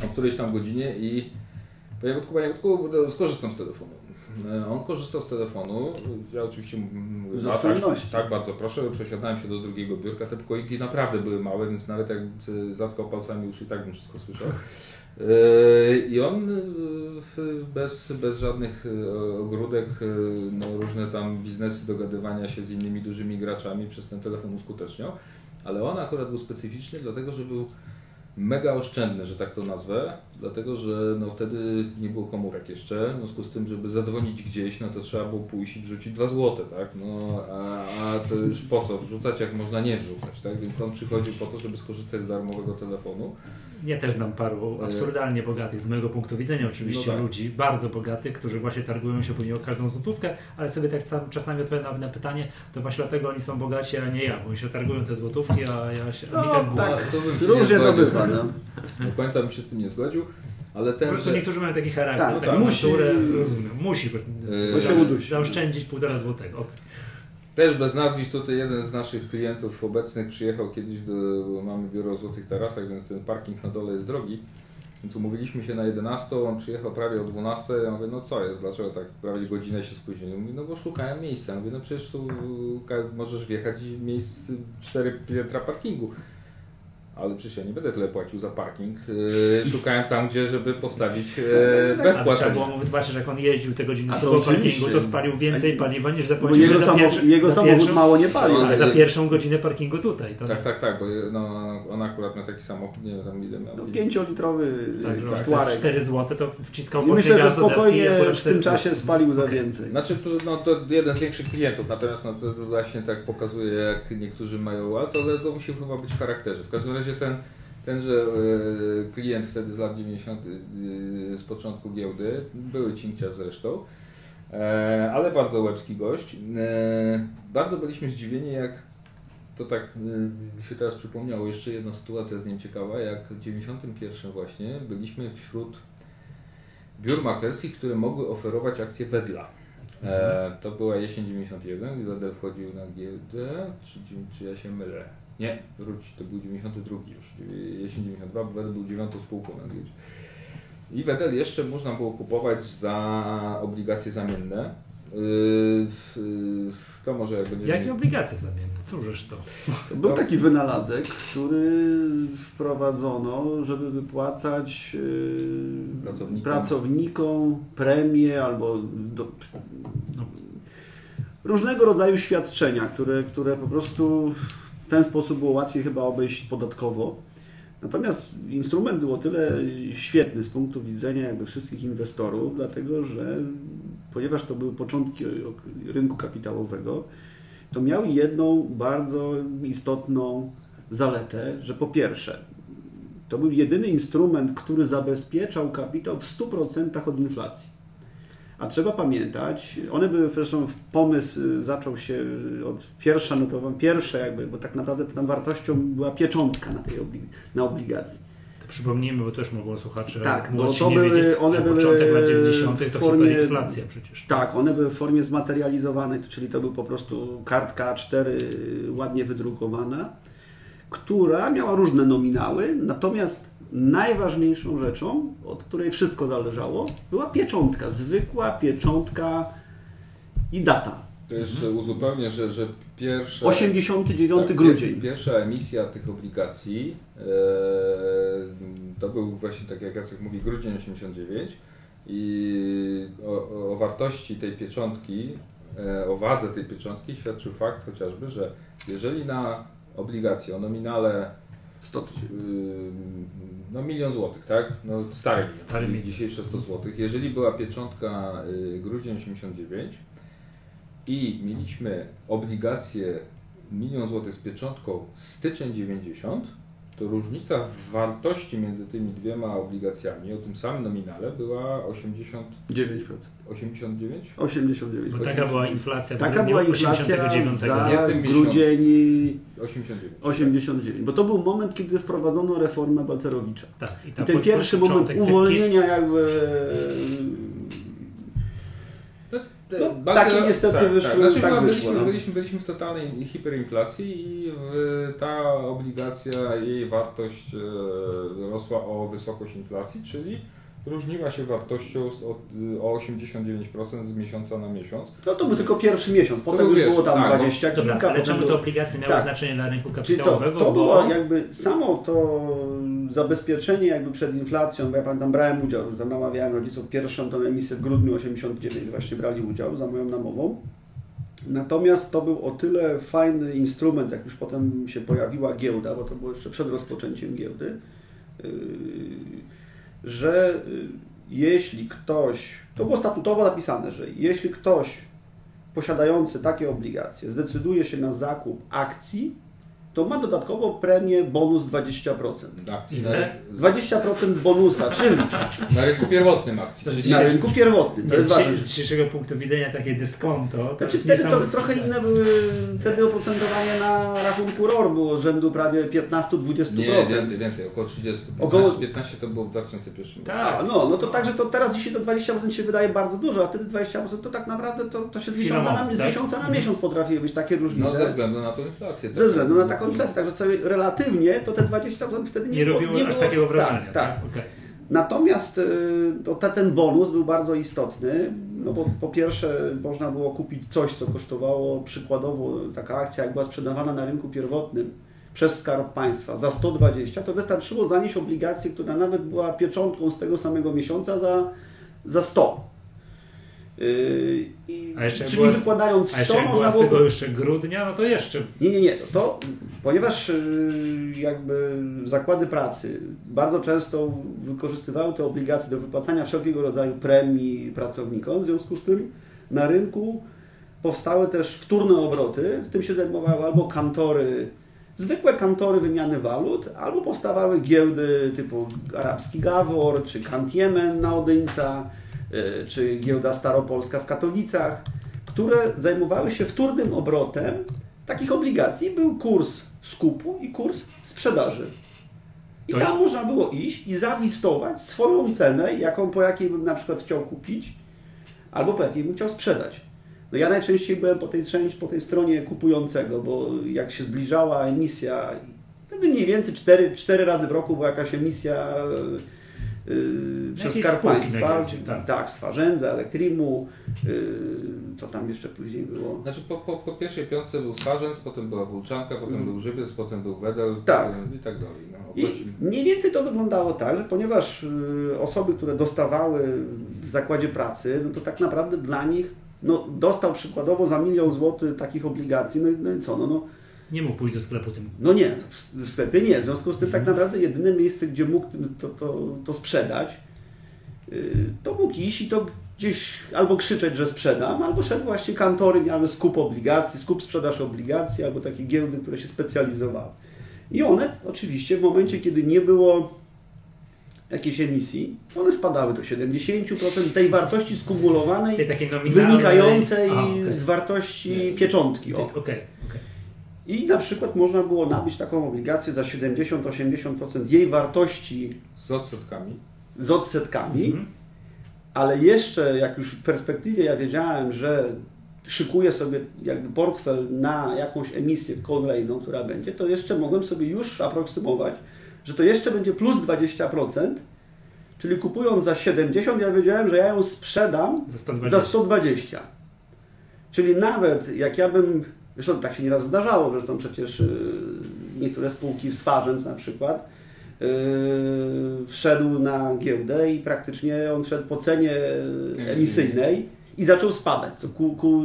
o którejś tam godzinie i panie Wódku, panie Wódku, skorzystam z telefonu. On korzystał z telefonu, ja oczywiście mówię, no, tak, tak bardzo proszę, przesiadałem się do drugiego biurka, te pokoiki naprawdę były małe, więc nawet jak zatkał palcami uszy i tak bym wszystko słyszał. I on bez, bez żadnych ogródek, no, różne tam biznesy, dogadywania się z innymi dużymi graczami przez ten telefon uskuteczniał, ale on akurat był specyficzny, dlatego że był mega oszczędny, że tak to nazwę, dlatego że no wtedy nie było komórek jeszcze, w związku z tym, żeby zadzwonić gdzieś, no to trzeba było pójść i wrzucić dwa złote, tak? No, a, a to już po co wrzucać, jak można nie wrzucać, tak? Więc on przychodził po to, żeby skorzystać z darmowego telefonu. Ja też znam paru absurdalnie bogatych, z mojego punktu widzenia oczywiście, no tak, ludzi, bardzo bogatych, którzy właśnie targują się później o każdą złotówkę, ale sobie tak czasami odpowiadam na pytanie, to właśnie dlatego oni są bogaci, a nie ja, bo oni się targują te złotówki, a ja się... No, a mi tak, to bym różnie to bywa. Do końca bym się z tym nie zgodził, ale ten... Po prostu że... niektórzy mają taki charakter, tak, taką musi, naturę, rozumiem, musi yy, zaoszczędzić, zaoszczędzić półtora złotego. Okay. Też bez nazwisk, tutaj jeden z naszych klientów obecnych przyjechał kiedyś, do, mamy biuro o Złotych Tarasach, więc ten parking na dole jest drogi. Więc umówiliśmy się na jedenastą, on przyjechał prawie o dwunastej, ja mówię, no co jest, dlaczego tak prawie godzinę się spóźnił? Mówi, no bo szukałem miejsca, mówię, no przecież tu możesz wjechać i miejsc cztery piętra parkingu. Ale przecież ja nie będę tyle płacił za parking. Yy, szukałem tam, gdzie, żeby postawić yy, bez płacenia. Trzeba było mu wytłumaczyć, jak on jeździł te godziny do parkingu, to spalił więcej paliwa niż zapłacił. Jego, za samo, jego za samochód pierwszą, mało nie palił. Ale za pierwszą godzinę parkingu tutaj. To tak, tak, tak, bo no, on akurat miał taki samochód, nie wiem tam ile miał. No, pięciolitrowy sztuarek. cztery złote to wciskał mocniej gaz. Myślę, że spokojnie deski, w tym czasie spalił za okay. więcej. Znaczy, to, no, to jeden z większych klientów, natomiast no, to właśnie tak pokazuje, jak niektórzy mają, ale to, to musi chyba być w charakterze. W każdym razie Ten, tenże klient wtedy z lat dziewięćdziesiątych, z początku giełdy, były cinkciarz zresztą, ale bardzo łebski gość. Bardzo byliśmy zdziwieni, jak to tak się teraz przypomniało, jeszcze jedna sytuacja z nim ciekawa, jak w dziewięćdziesiątym pierwszym właśnie byliśmy wśród biur maklerskich, które mogły oferować akcje Wedla. Mhm. To była jesień dziewięćdziesiątego pierwszego i Wedel wchodził na giełdę, czy, czy ja się mylę? Nie, wróć, to był dziewięćdziesiąty drugi już, jesień dziewięćdziesiątego drugiego, bo Wedel był dziewiątą spółką na giełdzie. I Wedel jeszcze można było kupować za obligacje zamienne. To może jak będzie... Jakie obligacje zamienne? Cóżeż to? To był taki wynalazek, który wprowadzono, żeby wypłacać pracownikom, pracownikom premie albo... Do... No. Różnego rodzaju świadczenia, które, które po prostu... W ten sposób było łatwiej chyba obejść podatkowo. Natomiast instrument był o tyle świetny z punktu widzenia jakby wszystkich inwestorów, dlatego że ponieważ to były początki rynku kapitałowego, to miał jedną bardzo istotną zaletę, że po pierwsze, to był jedyny instrument, który zabezpieczał kapitał w stu procentach od inflacji. A trzeba pamiętać, one były zresztą, pomysł zaczął się od pierwsza, no to wam pierwsza jakby, bo tak naprawdę tam wartością była pieczątka na tej oblig na obligacji. To przypomnijmy, bo też mogą słuchacze, tak, bo to nie były, wiedzieć, one były początek lat dziewięćdziesiątych to formie, hiperinflacja przecież. Tak, one były w formie zmaterializowanej, czyli to był po prostu kartka A cztery ładnie wydrukowana, która miała różne nominały, natomiast najważniejszą rzeczą, od której wszystko zależało, była pieczątka, zwykła pieczątka i data. To jeszcze uzupełnię, że, że pierwsza... osiemdziesiąty dziewiąty tak, grudzień. Pierwsza emisja tych obligacji, yy, to był właśnie, tak jak Jacek mówi, grudzień osiemdziesiąty dziewiąty i o, o wartości tej pieczątki, o wadze tej pieczątki świadczył fakt chociażby, że jeżeli na obligacje o nominale no milion złotych, tak? No stary, stary milion, dzisiejsze sto złotych. Jeżeli była pieczątka grudzień osiemdziesiąty dziewiąty i mieliśmy obligacje milion złotych z pieczątką styczeń dziewięćdziesiąty, to różnica w wartości między tymi dwiema obligacjami o tym samym nominale była osiemdziesiąt dziewięć procent. osiemdziesiąt dziewięć? osiemdziesiąt dziewięć. Bo taka była inflacja. Taka była inflacja za grudzień osiemdziesiąty dziewiąty. osiemdziesiąty dziewiąty. Bo to był moment, kiedy wprowadzono reformę Balcerowicza. Tak, i, ta I ten po, pierwszy po moment uwolnienia taki... jakby... No, Balcer... Takie niestety tak, wyszły, tak, znaczy, tak byliśmy, wyszło. No. Byliśmy, byliśmy w totalnej hiperinflacji i ta obligacja, jej wartość rosła o wysokość inflacji, czyli różniła się wartością o osiemdziesiąt dziewięć procent z miesiąca na miesiąc. No to był tylko pierwszy miesiąc, potem to już wiesz, było tam tak, dwadzieścia kilka. Dobra, ale czemu te obligacje miały tak, znaczenie dla rynku kapitałowego? To, to było bo... jakby samo to zabezpieczenie jakby przed inflacją, bo ja pamiętam, brałem udział, tam namawiałem rodziców, pierwszą tą emisję w grudniu osiemdziesiątego dziewiątego właśnie brali udział za moją namową. Natomiast to był o tyle fajny instrument, jak już potem się pojawiła giełda, bo to było jeszcze przed rozpoczęciem giełdy, że jeśli ktoś, to było statutowo napisane, że jeśli ktoś posiadający takie obligacje zdecyduje się na zakup akcji, to ma dodatkowo premię bonus dwadzieścia procent. Akcji, dwadzieścia procent bonusa, czyli na rynku pierwotnym akcji. Na rynku pierwotnym. To jest z dzisiejszego punktu widzenia takie dyskonto. To znaczy wtedy to trochę inne były, wtedy oprocentowanie na rachunku R O R było rzędu prawie piętnaście do dwudziestu procent. Nie, więcej, więcej, około trzydzieści procent. Około... piętnaście to było w dwa tysiące pierwszym roku. Tak, no, no to także to teraz dzisiaj to dwadzieścia procent się wydaje bardzo dużo, a wtedy dwadzieścia procent to tak naprawdę to, to się z miesiąca na, tak? z miesiąca na miesiąc potrafiły być takie różnice. No ze względu na tą inflację. Tak? Ze względu na taką Także sobie relatywnie to te dwadzieścia procent wtedy nie, nie robiło nie aż było, takiego wrażenia. Tak, tak. Okay. Natomiast to te, ten bonus był bardzo istotny, no bo po pierwsze można było kupić coś, co kosztowało, przykładowo taka akcja jak była sprzedawana na rynku pierwotnym przez Skarb Państwa za sto dwadzieścia, to wystarczyło zanieść obligację, która nawet była pieczątką z tego samego miesiąca za, za sto. Yy, a jeszcze czyli była, wykładając sto, a jeszcze była z tego jeszcze grudnia, no to jeszcze... Nie, nie, nie. To, ponieważ yy, jakby zakłady pracy bardzo często wykorzystywały te obligacje do wypłacania wszelkiego rodzaju premii pracownikom, w związku z tym na rynku powstały też wtórne obroty, tym się zajmowały albo kantory, zwykłe kantory wymiany walut, albo powstawały giełdy typu Arabski Gawor, czy Kantiemen na Odyńca, czy Giełda Staropolska w Katowicach, które zajmowały się wtórnym obrotem takich obligacji. Był kurs skupu i kurs sprzedaży. I to... tam można było iść i zawistować swoją cenę, jaką po jakiej bym na przykład chciał kupić, albo po jakiej bym chciał sprzedać. No ja najczęściej byłem po tej, po tej stronie kupującego, bo jak się zbliżała emisja, wtedy mniej więcej cztery, cztery razy w roku była jakaś emisja... Yy, przez Skarb Państwa, tak, tak Swarzędza, Elektrimu, yy, co tam jeszcze później było. Znaczy po, po, po pierwszej piątce był Swarzędz, potem była Wólczanka, potem mm. był Żywiec, potem był Wedel tak. Potem i tak dalej. No, I mniej więcej to wyglądało tak, że ponieważ yy, osoby, które dostawały w zakładzie pracy, no to tak naprawdę dla nich no, dostał przykładowo za milion złotych takich obligacji, no, no i co, no, no nie mógł pójść do sklepu tym. No nie, w sklepie nie. W związku z tym tak naprawdę jedyne miejsce, gdzie mógł to, to, to sprzedać, to mógł iść i to gdzieś albo krzyczeć, że sprzedam, albo szedł właśnie kantory, miały skup obligacji, skup sprzedaż obligacji, albo takie giełdy, które się specjalizowały. I one oczywiście w momencie, kiedy nie było jakiejś emisji, one spadały do siedemdziesięciu procent tej wartości skumulowanej, tej takiej wynikającej a, okay. z wartości no, pieczątki. Okej, okej. I na przykład można było nabyć taką obligację za siedemdziesiąt do osiemdziesięciu procent jej wartości z odsetkami, z odsetkami mhm. ale jeszcze jak już w perspektywie ja wiedziałem, że szykuję sobie jakby portfel na jakąś emisję kolejną, która będzie, to jeszcze mogłem sobie już aproksymować, że to jeszcze będzie plus dwadzieścia procent, czyli kupując za siedemdziesiąt ja wiedziałem, że ja ją sprzedam za sto dwadzieścia. Za sto dwadzieścia. Czyli nawet jak ja bym... Zresztą tak się nieraz zdarzało, zresztą przecież niektóre spółki w Swarzędz na przykład yy, wszedł na giełdę i praktycznie on wszedł po cenie emisyjnej i zaczął spadać, co ku, ku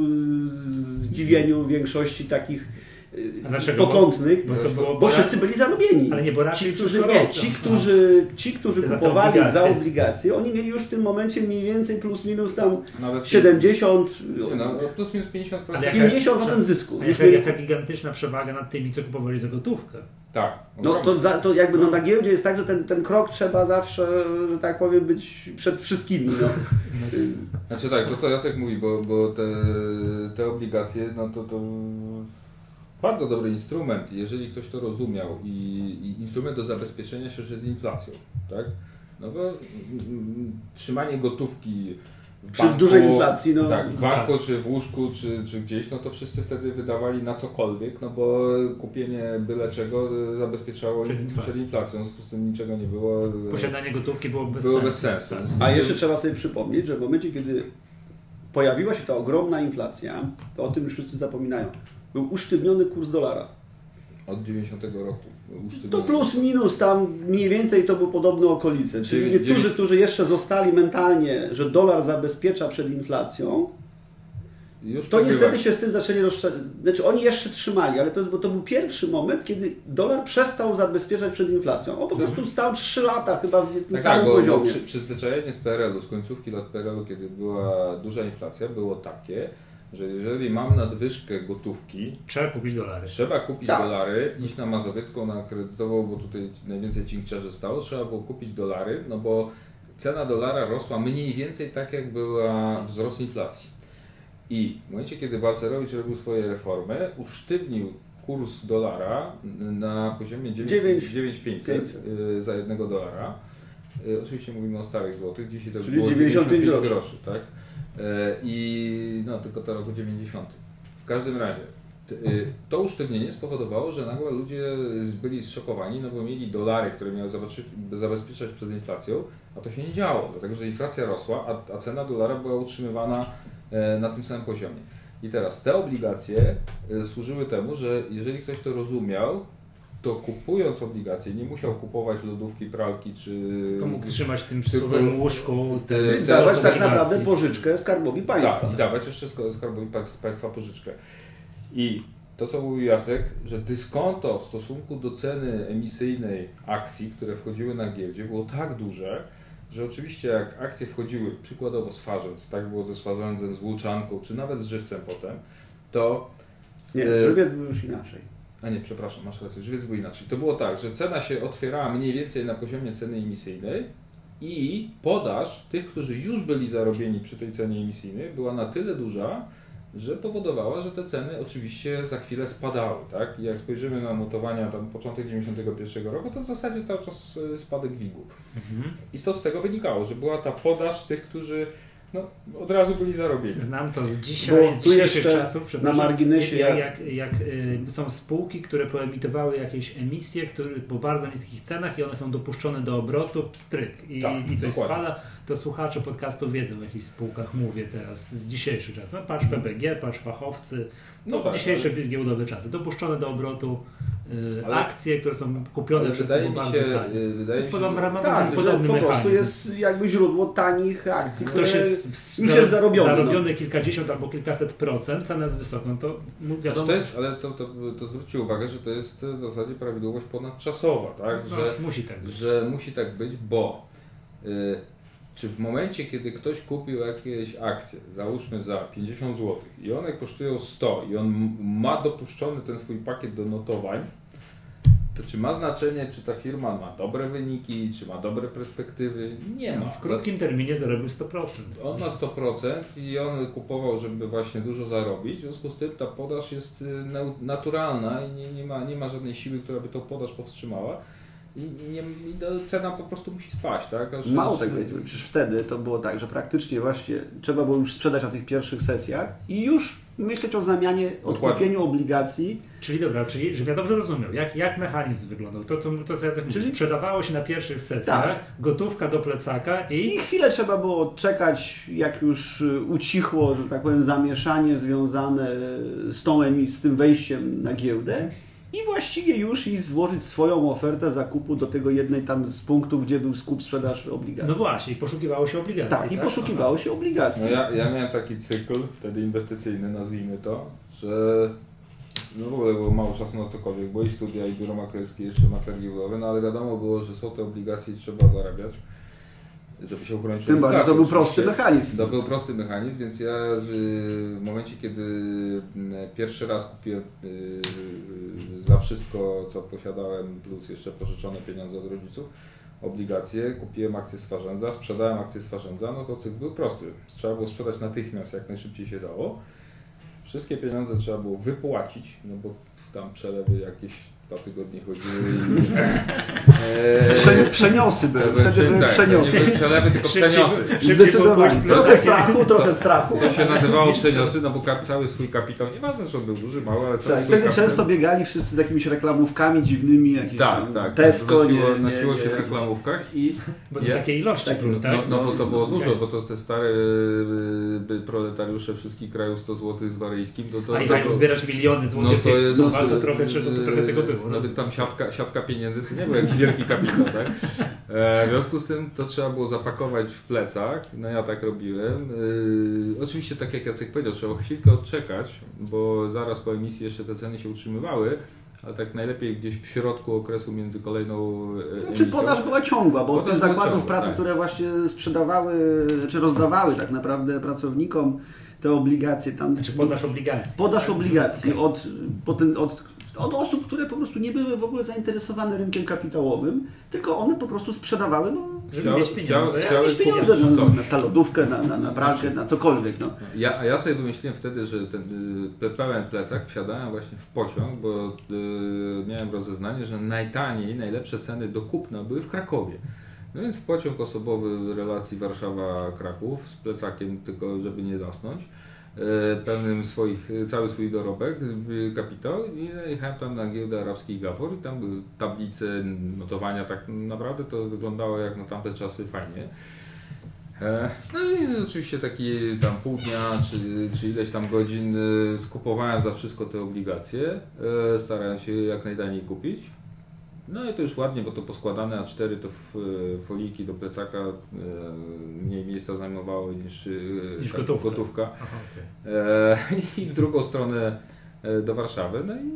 zdziwieniu większości takich yy, pokątnych, bo, bo, bo, bo wszyscy byli zarobieni. Ale nie, bo raczej ci, którzy, nie, ci, którzy, ci, którzy kupowali za obligacje. za obligacje, oni mieli już w tym momencie mniej więcej plus minus tam nawet siedemdziesiąt... Nie, no, plus minus pięćdziesiąt procent. Ale pięćdziesiąt procent zysku. Jaka, jaka gigantyczna przewaga nad tymi, co kupowali za gotówkę. Tak. No to, za, to jakby no, na giełdzie jest tak, że ten, ten krok trzeba zawsze, że tak powiem, być przed wszystkimi. No. Znaczy tak, to co Jacek mówi, bo, bo te, te obligacje, no to... to... Bardzo dobry instrument, jeżeli ktoś to rozumiał i, i instrument do zabezpieczenia się przed inflacją, tak? No bo mm, trzymanie gotówki W Przy banku, dużej inflacji, no. Tak, w banku, tak. czy w łóżku, czy, czy gdzieś, no to wszyscy wtedy wydawali na cokolwiek, no bo kupienie byle czego zabezpieczało przed inflacją, przed inflacją w związku z tym niczego nie było. Posiadanie gotówki było bez było sensu. Bez sensu. Tak. A jeszcze trzeba sobie przypomnieć, że w momencie, kiedy pojawiła się ta ogromna inflacja, to o tym już wszyscy zapominają, był usztywniony kurs dolara. Od dziewięćdziesiątego roku. To plus minus tam mniej więcej to były podobne okolice. Czyli niektórzy, którzy jeszcze zostali mentalnie, że dolar zabezpiecza przed inflacją, już to niestety się z tym zaczęli rozszerzać. Znaczy oni jeszcze trzymali, ale to, bo to był pierwszy moment, kiedy dolar przestał zabezpieczać przed inflacją. On po prostu stał trzy lata chyba w tym tak, samym tak, bo, poziomie. Bo przyzwyczajenie z P R L-u, z końcówki lat P R L-u, kiedy była duża inflacja, było takie, że jeżeli mam nadwyżkę gotówki, trzeba kupić dolary. Trzeba kupić tak. dolary, iść na Mazowiecką, na Kredytową, bo tutaj najwięcej cinkciarzy stało, trzeba było kupić dolary, no bo cena dolara rosła mniej więcej tak, jak była wzrost inflacji. I w momencie, kiedy Balcerowicz robił swoje reformy, usztywnił kurs dolara na poziomie dziewięć tysięcy pięćset za jednego dolara. Oczywiście mówimy o starych złotych, dzisiaj to czyli było dziewięćdziesiąt pięć groszy. groszy, tak? I no, tylko to roku dziewięćdziesiątego. W każdym razie to usztywnienie spowodowało, że nagle ludzie byli zszokowani, no bo mieli dolary, które miały zabezpieczać przed inflacją, a to się nie działo, dlatego że inflacja rosła, a, a cena dolara była utrzymywana na tym samym poziomie. I teraz te obligacje służyły temu, że jeżeli ktoś to rozumiał, to kupując obligacje nie musiał kupować lodówki, pralki czy... Tylko mógł trzymać tym przyszłym łóżku... Te czyli dawać tak obligacji. Naprawdę pożyczkę Skarbowi Państwa. Tak, i dawać jeszcze Skarbowi Państwa pożyczkę. I to, co mówił Jacek, że dyskonto w stosunku do ceny emisyjnej akcji, które wchodziły na giełdzie, było tak duże, że oczywiście jak akcje wchodziły przykładowo z Swarzędz, tak było ze Swarzędzem, z Włóczanką, czy nawet z Żywcem potem, to... Nie, Żywiec był już inaczej. A nie, przepraszam, masz rację, Żywiec był inaczej. To było tak, że cena się otwierała mniej więcej na poziomie ceny emisyjnej i podaż tych, którzy już byli zarobieni przy tej cenie emisyjnej, była na tyle duża, że powodowała, że te ceny oczywiście za chwilę spadały. Tak? I jak spojrzymy na notowania tam początek dziewięćdziesiątego pierwszego roku, to w zasadzie cały czas spadek W I G-u. Mhm. I to z tego wynikało, że była ta podaż tych, którzy no, od razu byli zarobieni. Znam to z dzisiaj, z dzisiejszych czasów. Na marginesie. Jak, jak, jak y, są spółki, które poemitowały jakieś emisje, które po bardzo niskich cenach i one są dopuszczone do obrotu, pstryk i, tak, i coś dokładnie. Spada, to słuchacze podcastu wiedzą, o jakich spółkach mówię teraz z dzisiejszych czasów. No, patrz P B G, patrz fachowcy, no, no tak, dzisiejsze ale... giełdowe czasy. Dopuszczone do obrotu y, ale... akcje, które są kupione przez bardzo tanie. Tak, podobny po mechanizm. Jest jakby źródło tanich akcji. Ktoś jest już jest zarobione, zarobione no. kilkadziesiąt albo kilkaset procent, cena jest wysoka, to wiadomo. To jest, ale to, to, to zwróćcie uwagę, że to jest w zasadzie prawidłowość ponadczasowa, tak? Że, no, musi tak być. Że musi tak być, bo y, czy w momencie, kiedy ktoś kupił jakieś akcje, załóżmy za pięćdziesiąt złotych i one kosztują sto i on ma dopuszczony ten swój pakiet do notowań, to czy ma znaczenie, czy ta firma ma dobre wyniki, czy ma dobre perspektywy? Nie ma. W krótkim terminie zarobił sto procent. On ma sto procent i on kupował, żeby właśnie dużo zarobić. W związku z tym ta podaż jest naturalna i nie, nie, ma, nie ma żadnej siły, która by tą podaż powstrzymała. I, nie, i cena po prostu musi spaść. Tak? Aż mało tego, tak przecież wtedy to było tak, że praktycznie właśnie trzeba było już sprzedać na tych pierwszych sesjach i już myśleć o zamianie, odkupieniu obligacji. Czyli dobra, czyli żebym ja dobrze rozumiał, jak, jak mechanizm wyglądał. To, co, to co ja tak mówię, sprzedawało się na pierwszych sesjach, tak. Gotówka do plecaka i... I chwilę trzeba było odczekać, jak już ucichło, że tak powiem, zamieszanie związane z, tą, z tym wejściem na giełdę. I właściwie już i złożyć swoją ofertę zakupu do tego jednej tam z punktów, gdzie był skup sprzedaż obligacji. No właśnie, i poszukiwało się obligacji. Tak, tak? i poszukiwało Aha. się obligacji. No ja, ja miałem taki cykl, wtedy inwestycyjny, nazwijmy to, że no w ogóle było mało czasu na cokolwiek, bo i studia, i biuro maklerskie, jeszcze makler giełdowy, no ale wiadomo było, że są te obligacje i trzeba zarabiać, żeby się uchronić. Tym bardziej to był prosty mechanizm. To był prosty mechanizm, więc ja w momencie, kiedy pierwszy raz kupiłem za wszystko, co posiadałem, plus jeszcze pożyczone pieniądze od rodziców, obligacje, kupiłem akcję Swarzędza, sprzedałem akcję Swarzędza, no to cykl był prosty. Trzeba było sprzedać natychmiast, jak najszybciej się dało. Wszystkie pieniądze trzeba było wypłacić, no bo tam przelewy jakieś dwa tygodnie chodziły i... Eee, Prze, przeniosy były, wtedy były tak, przeniosy. Nie były przelewy, tylko przeniosy. Zdecydowanie. Trochę strachu, trochę strachu. To się nazywało przeniosy, no bo cały swój kapitał, nieważne, że on był duży, mały, ale cały tak, swój wtedy często biegali wszyscy z jakimiś reklamówkami dziwnymi, jakieś tak, tam, tak, Tesco, nie, nie, nosiło się nie, w reklamówkach i... Bo ja, takie ilości tak, były, tak? No, no bo to było no, dużo, tak. Bo to te stare y, proletariusze wszystkich krajów sto złotych z waryjskim, to to... A jak to, zbierasz miliony złotych no, w tej słowa, to trochę, to, to trochę tego było. Nawet tam siatka, siatka pieniędzy, to nie był jakiś wielki kapitał, tak? E, w związku z tym to trzeba było zapakować w plecach, no ja tak robiłem. E, oczywiście tak jak Jacek powiedział, trzeba chwilkę odczekać, bo zaraz po emisji jeszcze te ceny się utrzymywały, a tak najlepiej gdzieś w środku okresu między kolejną emisją. Czy podaż była ciągła, bo tych zakładów ciągła, pracy, tak. które właśnie sprzedawały, czy rozdawały tak naprawdę pracownikom te obligacje tam... Znaczy podaż obligacji. Podaż obligacji od, od, od osób, które po prostu nie były w ogóle zainteresowane rynkiem kapitałowym, tylko one po prostu sprzedawały, no... Żeby mieć pieniądze. Chciał, mieć pieniądze na, na, na lodówkę, na, na, na pralkę, na cokolwiek. No. Ja, a ja sobie wymyśliłem wtedy, że ten y, pełen plecak wsiadałem właśnie w pociąg, bo y, miałem rozeznanie, że najtaniej, najlepsze ceny do kupna były w Krakowie. No więc pociąg osobowy w relacji Warszawa-Kraków z plecakiem, tylko żeby nie zasnąć, pełnym swoich, cały swój dorobek, kapitał i jechałem tam na giełdę Arabski Gawor i tam były tablice, notowania, tak naprawdę to wyglądało jak na tamte czasy fajnie. No i oczywiście taki tam pół dnia, czy, czy ileś tam godzin skupowałem za wszystko te obligacje, starałem się jak najtaniej kupić. No i to już ładnie, bo to poskładane A cztery to foliki do plecaka mniej miejsca zajmowało niż, niż tak, gotówka. gotówka. Aha, okay. e, I w drugą stronę do Warszawy, no i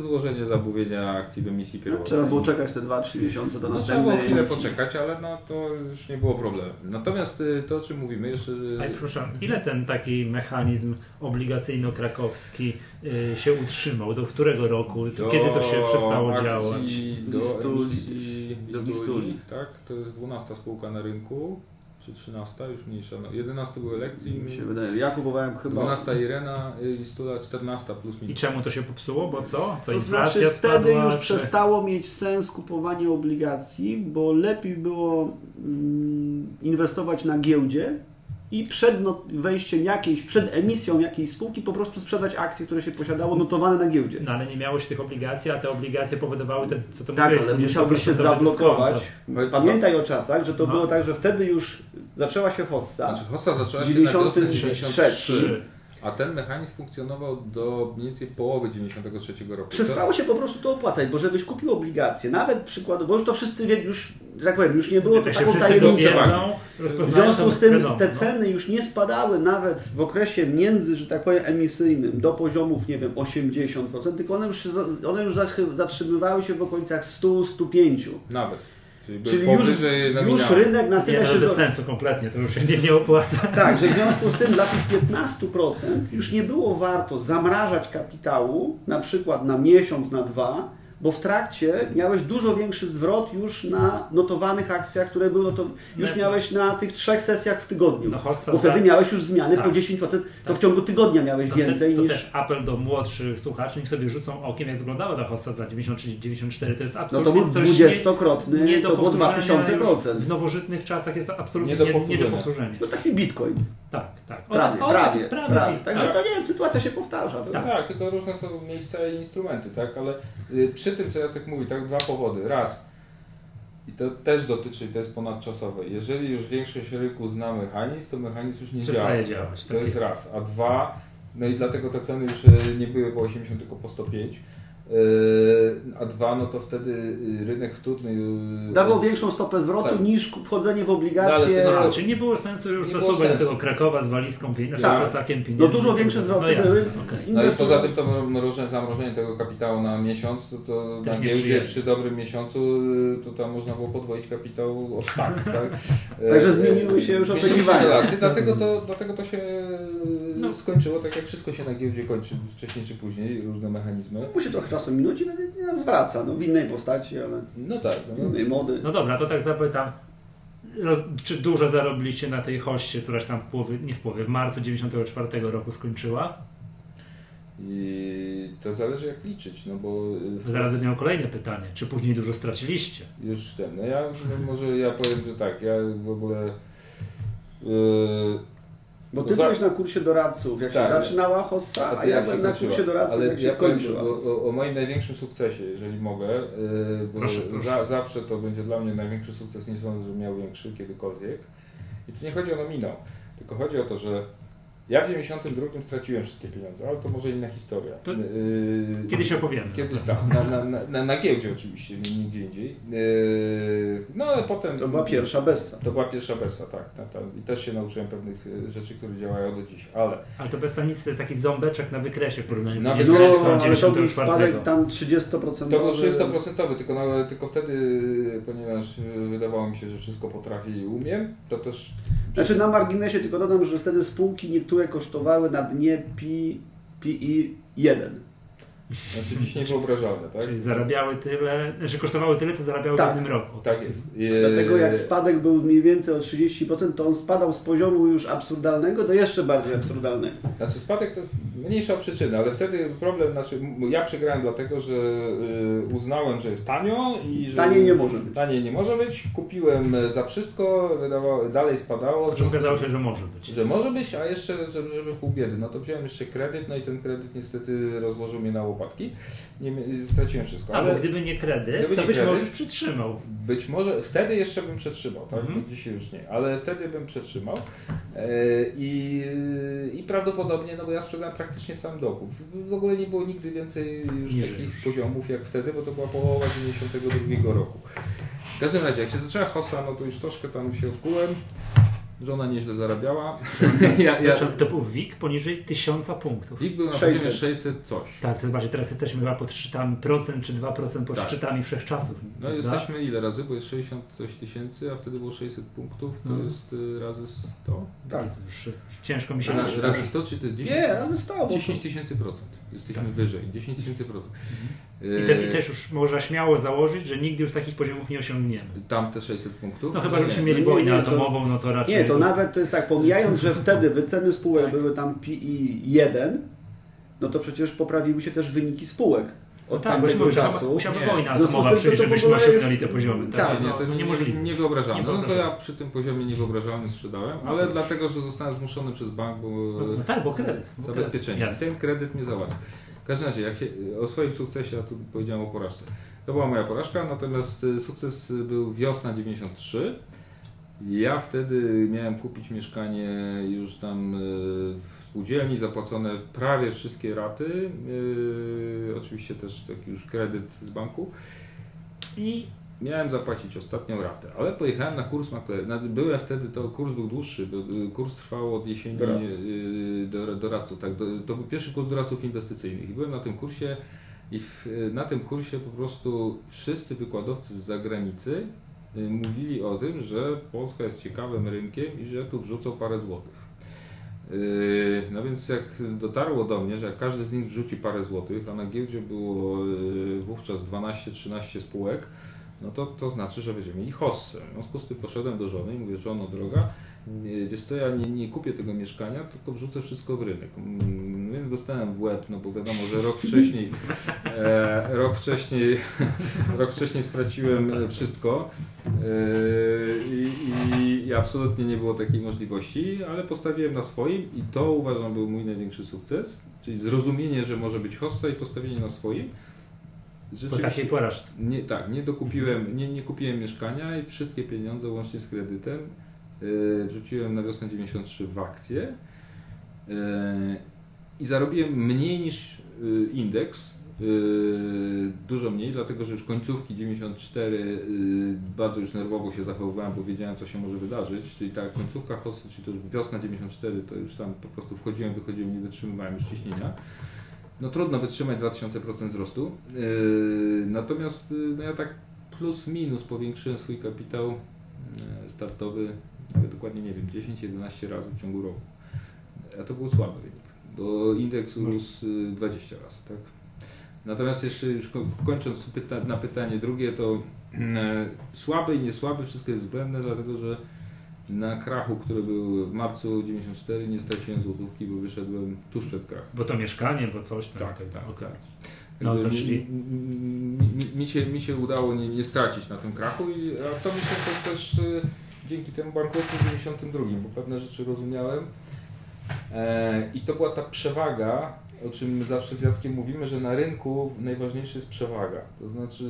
złożenie zamówienia akcji w emisji pierwotnej. No, trzeba było czekać te dwa trzy miesiące do następnej. No, trzeba było chwilę poczekać, ale no, to już nie było problemu. Natomiast to, o czym mówimy jeszcze... Ale przepraszam, ile ten taki mechanizm obligacyjno-krakowski się utrzymał? Do którego roku? Do kiedy to się przestało akcji, działać? Do emisji, do Bistuli, tak? To jest dwunasta spółka na rynku. Czy trzynasta już mniejsza, no jedenasta był Elektrim, mi się wydaje. Ja kupowałem chyba dwunasta Irena i Stula czternasta plus minus. I czemu to się popsuło, bo co? Co to znaczy wtedy spadła, już czy... przestało mieć sens kupowanie obligacji, bo lepiej było mm, inwestować na giełdzie i przed no, wejściem jakiejś, przed emisją jakiejś spółki po prostu sprzedać akcje, które się posiadało, notowane na giełdzie. No ale nie miałeś tych obligacji, a te obligacje powodowały te, co to tak, mówiłeś, ale musiałbyś się zablokować. Dyskonto. Pamiętaj o czasach, że to no. było tak, że wtedy już zaczęła się hossa. Znaczy hossa zaczęła się dziewięćdziesiąty trzeci. A ten mechanizm funkcjonował do mniej więcej połowy dziewięćdziesiątego trzeciego roku. Przestało się po prostu to opłacać, bo żebyś kupił obligacje, nawet przykładowo, bo już to wszyscy wie, już, tak powiem, już nie było to taką tajemnicą. W związku z tym te ceny już nie spadały nawet w okresie między, że tak powiem, emisyjnym do poziomów, nie wiem, osiemdziesiąt procent, tylko one już, one już zatrzymywały się w okolicach stu do stu pięciu. Nawet. Czyli, Czyli już, już rynek na tyle nie, się... Nie, bez sensu kompletnie, to już się nie, nie opłaca. Tak, że w związku z tym dla tych piętnastu procent już nie było warto zamrażać kapitału, na przykład na miesiąc, na dwa, bo w trakcie miałeś dużo większy zwrot już na notowanych akcjach, które były to już miałeś na tych trzech sesjach w tygodniu. No, bo wtedy miałeś już zmiany tak, po dziesięć procent, to tak. w ciągu tygodnia miałeś to więcej te, to niż... To też apel do młodszych słuchaczy, niech sobie rzucą okiem, jak wyglądała ta hossa z lat dziewięćdziesiąt trzy do dziewięćdziesiąt cztery. To jest absolutnie no to był dwudziestokrotny, nie, nie to było dwa tysiące procent. W nowożytnych czasach jest to absolutnie nie do powtórzenia. Nie, nie do powtórzenia. No taki bitcoin. Tak, tak. O, prawie, o, prawie, prawie, prawie, prawie. Także tak. to nie wiem, sytuacja się powtarza. Tak. tak, tylko różne są miejsca i instrumenty, tak, ale y, przy tym, co Jacek mówi, tak, dwa powody. Raz, i to też dotyczy, i to jest ponadczasowe, jeżeli już większość rynku zna mechanizm, to mechanizm już nie przestaje działa. działać. To tak jest, jest raz. A dwa, no i dlatego te ceny już nie były po osiemdziesiąt, tylko po sto pięć. A dwa, no to wtedy rynek wtórny dawał większą stopę zwrotu tak. niż wchodzenie w obligacje. No, no, czyli nie było sensu już zasuwać do tego Krakowa z walizką pieniędzy, tak. z plecakiem pieniędzy. No dużo większe zwroty no, były. Okay. No i poza tym to mrożenie, zamrożenie tego kapitału na miesiąc, to, to na giełdzie przy dobrym miesiącu to tam można było podwoić kapitał o tak. tak? Także zmieniły się już oczekiwania. Dlatego to, dlatego to się no. skończyło, tak jak wszystko się na giełdzie kończy wcześniej czy później, różne mechanizmy. Musi trochę czasu minąć i nas zwraca, no w innej postaci, ale no tak, no. innej mody. No dobra, to tak zapytam, roz, czy dużo zarobiliście na tej hossie, któraś tam w połowie, nie w połowie, w marcu dziewięćdziesiątego czwartego roku skończyła? I to zależy, jak liczyć, no bo... Zaraz będę miał kolejne pytanie, czy później dużo straciliście? Już ten, no ja no może ja powiem, że tak, ja w ogóle... Yy, bo ty za... byłeś na kursie doradców, jak tak, się zaczynała hossa, a, a ja byłem na kursie doradców, ale jak się ja kończyła. O, o moim największym sukcesie, jeżeli mogę, yy, bo proszę, proszę. Za, zawsze to będzie dla mnie największy sukces, nie sądzę, że miał większy kiedykolwiek. I tu nie chodzi o nominał, tylko chodzi o to, że ja w dziewięćdziesiątym drugim straciłem wszystkie pieniądze, ale to może inna historia. To kiedyś opowiemy. Kiedy, tak, na, na, na, na, na giełdzie oczywiście, nigdzie indziej. No ale potem... To była pierwsza bessa. To była pierwsza bessa, tak. I też się nauczyłem pewnych rzeczy, które działają do dziś, ale... Ale to bessa nic, to jest taki ząbeczek na wykresie w porównaniu do bessa dziewięćdziesiątego czwartego. Spadek tam trzydziestoprocentowy. To był trzydziestoprocentowy, tylko, no, tylko wtedy, ponieważ wydawało mi się, że wszystko potrafię i umiem, to też... Znaczy na marginesie tylko dodam, że wtedy spółki niektóre kosztowały na dnie P I jeden. Znaczy dziś niewyobrażalne, tak? Czyli zarabiały tyle, znaczy kosztowały tyle, co zarabiały tak, w jednym roku. Tak jest. I... Dlatego jak spadek był mniej więcej o trzydzieści procent, to on spadał z poziomu już absurdalnego do jeszcze bardziej absurdalnego. Znaczy spadek to mniejsza przyczyna, ale wtedy problem, znaczy ja przegrałem dlatego, że uznałem, że jest tanio i że... Taniej nie może być. Taniej nie może być, kupiłem za wszystko, wydawało, dalej spadało. Czy okazało się, że może być. Że może być, a jeszcze żeby, żeby pół biedy. No to wziąłem jeszcze kredyt, no i ten kredyt niestety rozłożył mnie na łopaty. Nie, straciłem wszystko. Ale albo gdyby nie kredyt, gdyby to nie być kredyt, może już przetrzymał. Być może, wtedy jeszcze bym przetrzymał, tak? Mm. Dzisiaj już nie, ale wtedy bym przetrzymał i, i prawdopodobnie, no bo ja sprzedałem praktycznie sam dochód. W ogóle nie było nigdy więcej już nie takich już. poziomów jak wtedy, bo to była połowa dziewięćdziesiątego drugiego roku. W każdym razie, jak się zaczęła hossa, no to już troszkę tam się odkułem. Żona nieźle zarabiała. Ja, ja... To był W I G poniżej tysiąca punktów. W I G był na poziomie sześćset coś. Tak, to bardziej teraz jesteśmy chyba pod szczytami, procent czy dwa procent pod tak. szczytami wszechczasów. No jesteśmy ile razy, bo jest sześćdziesiąt coś tysięcy, a wtedy było sześćset punktów, to hmm. jest y, razy sto. Tak. Jezu, już ciężko mi się... Razy, razy, razy sto czy to dziesięć? Nie, razy sto. Bo dziesięć tysięcy procent. Jesteśmy tak. wyżej. dziesięć tysięcy procent. I, te, I też już można śmiało założyć, że nigdy już takich poziomów nie osiągniemy. Tam te sześćset punktów? No chyba, żebyśmy mieli wojnę atomową, no to raczej... Nie, to nawet to jest tak, pomijając, że wtedy wyceny spółek tak. były tam P I jeden, no to przecież poprawiły się też wyniki spółek. Od no tak, byśmy czasu. Musiałaby wojna atomowa przyjść, żebyśmy osiągnęli te poziomy. Tak, tak no, nie, to no, niemożliwe. Niewyobrażalne. Nie no to ja przy tym poziomie niewyobrażalnym sprzedałem, ale no, dlatego, że zostałem zmuszony przez bank, bo... No tak, bo kredyt. Bo zabezpieczenie. Kredyt. Ten kredyt mnie załatwi. W każdym razie, jak się, o swoim sukcesie, ja tu powiedziałem o porażce. To była moja porażka, natomiast sukces był wiosna dziewięćdziesiąt trzy. Ja wtedy miałem kupić mieszkanie już tam w spółdzielni, zapłacone prawie wszystkie raty, yy, oczywiście też taki już kredyt z banku i miałem zapłacić ostatnią ratę, ale pojechałem na kurs maklerski, byłem wtedy, to kurs był dłuższy, do, kurs trwał od jesieni doradców, yy, do, doradców tak, do, to był pierwszy kurs doradców inwestycyjnych i byłem na tym kursie i w, na tym kursie po prostu wszyscy wykładowcy z zagranicy mówili o tym, że Polska jest ciekawym rynkiem i że tu wrzucą parę złotych. No więc jak dotarło do mnie, że jak każdy z nich wrzuci parę złotych, a na giełdzie było wówczas dwanaście trzynaście spółek, no to to znaczy, że będziemy mieli hossę. W związku z tym poszedłem do żony i mówię, żono droga, wiesz co, ja nie, nie kupię tego mieszkania, tylko wrzucę wszystko w rynek. Więc dostałem w łeb, no bo wiadomo, że rok wcześniej, e, rok wcześniej, rok wcześniej straciłem wszystko e, i, i absolutnie nie było takiej możliwości, ale postawiłem na swoim i to uważam był mój największy sukces, czyli zrozumienie, że może być hossa i postawienie na swoim. Po takiej porażce. Nie, tak, nie dokupiłem, nie, nie kupiłem mieszkania i wszystkie pieniądze łącznie z kredytem e, wrzuciłem na wiosnę dziewięćdziesiąt trzy w akcje. E, I zarobiłem mniej niż indeks, dużo mniej, dlatego że już końcówki dziewięćdziesiąt cztery bardzo już nerwowo się zachowywałem, bo wiedziałem, co się może wydarzyć, czyli ta końcówka hossy, czyli to już wiosna dziewięćdziesiąt cztery, to już tam po prostu wchodziłem, wychodziłem, nie wytrzymywałem już ciśnienia. No trudno wytrzymać dwa tysiące procent wzrostu, natomiast no ja tak plus minus powiększyłem swój kapitał startowy, nawet dokładnie nie wiem, dziesięć jedenaście razy w ciągu roku, a to był słaby wynik. Bo indeks urósł dwadzieścia razy, tak? Natomiast jeszcze już kończąc pyta na pytanie drugie, to słaby i niesłaby wszystko jest względne, dlatego że Na krachu, który był w marcu dziewięćdziesiątego czwartego, nie straciłem złotówki, bo wyszedłem tuż przed krachem. Bo to mieszkanie, bo coś tam. Tak, tak, tak. Okay. tak. No to czyli... mi, mi, się, mi się udało nie, nie stracić na tym krachu, i, a to mi się to też dzięki temu bankructwu w dziewięćdziesiątym drugim, bo pewne rzeczy rozumiałem. E, I to była ta przewaga, o czym my zawsze z Jackiem mówimy, że na rynku najważniejsza jest przewaga. To znaczy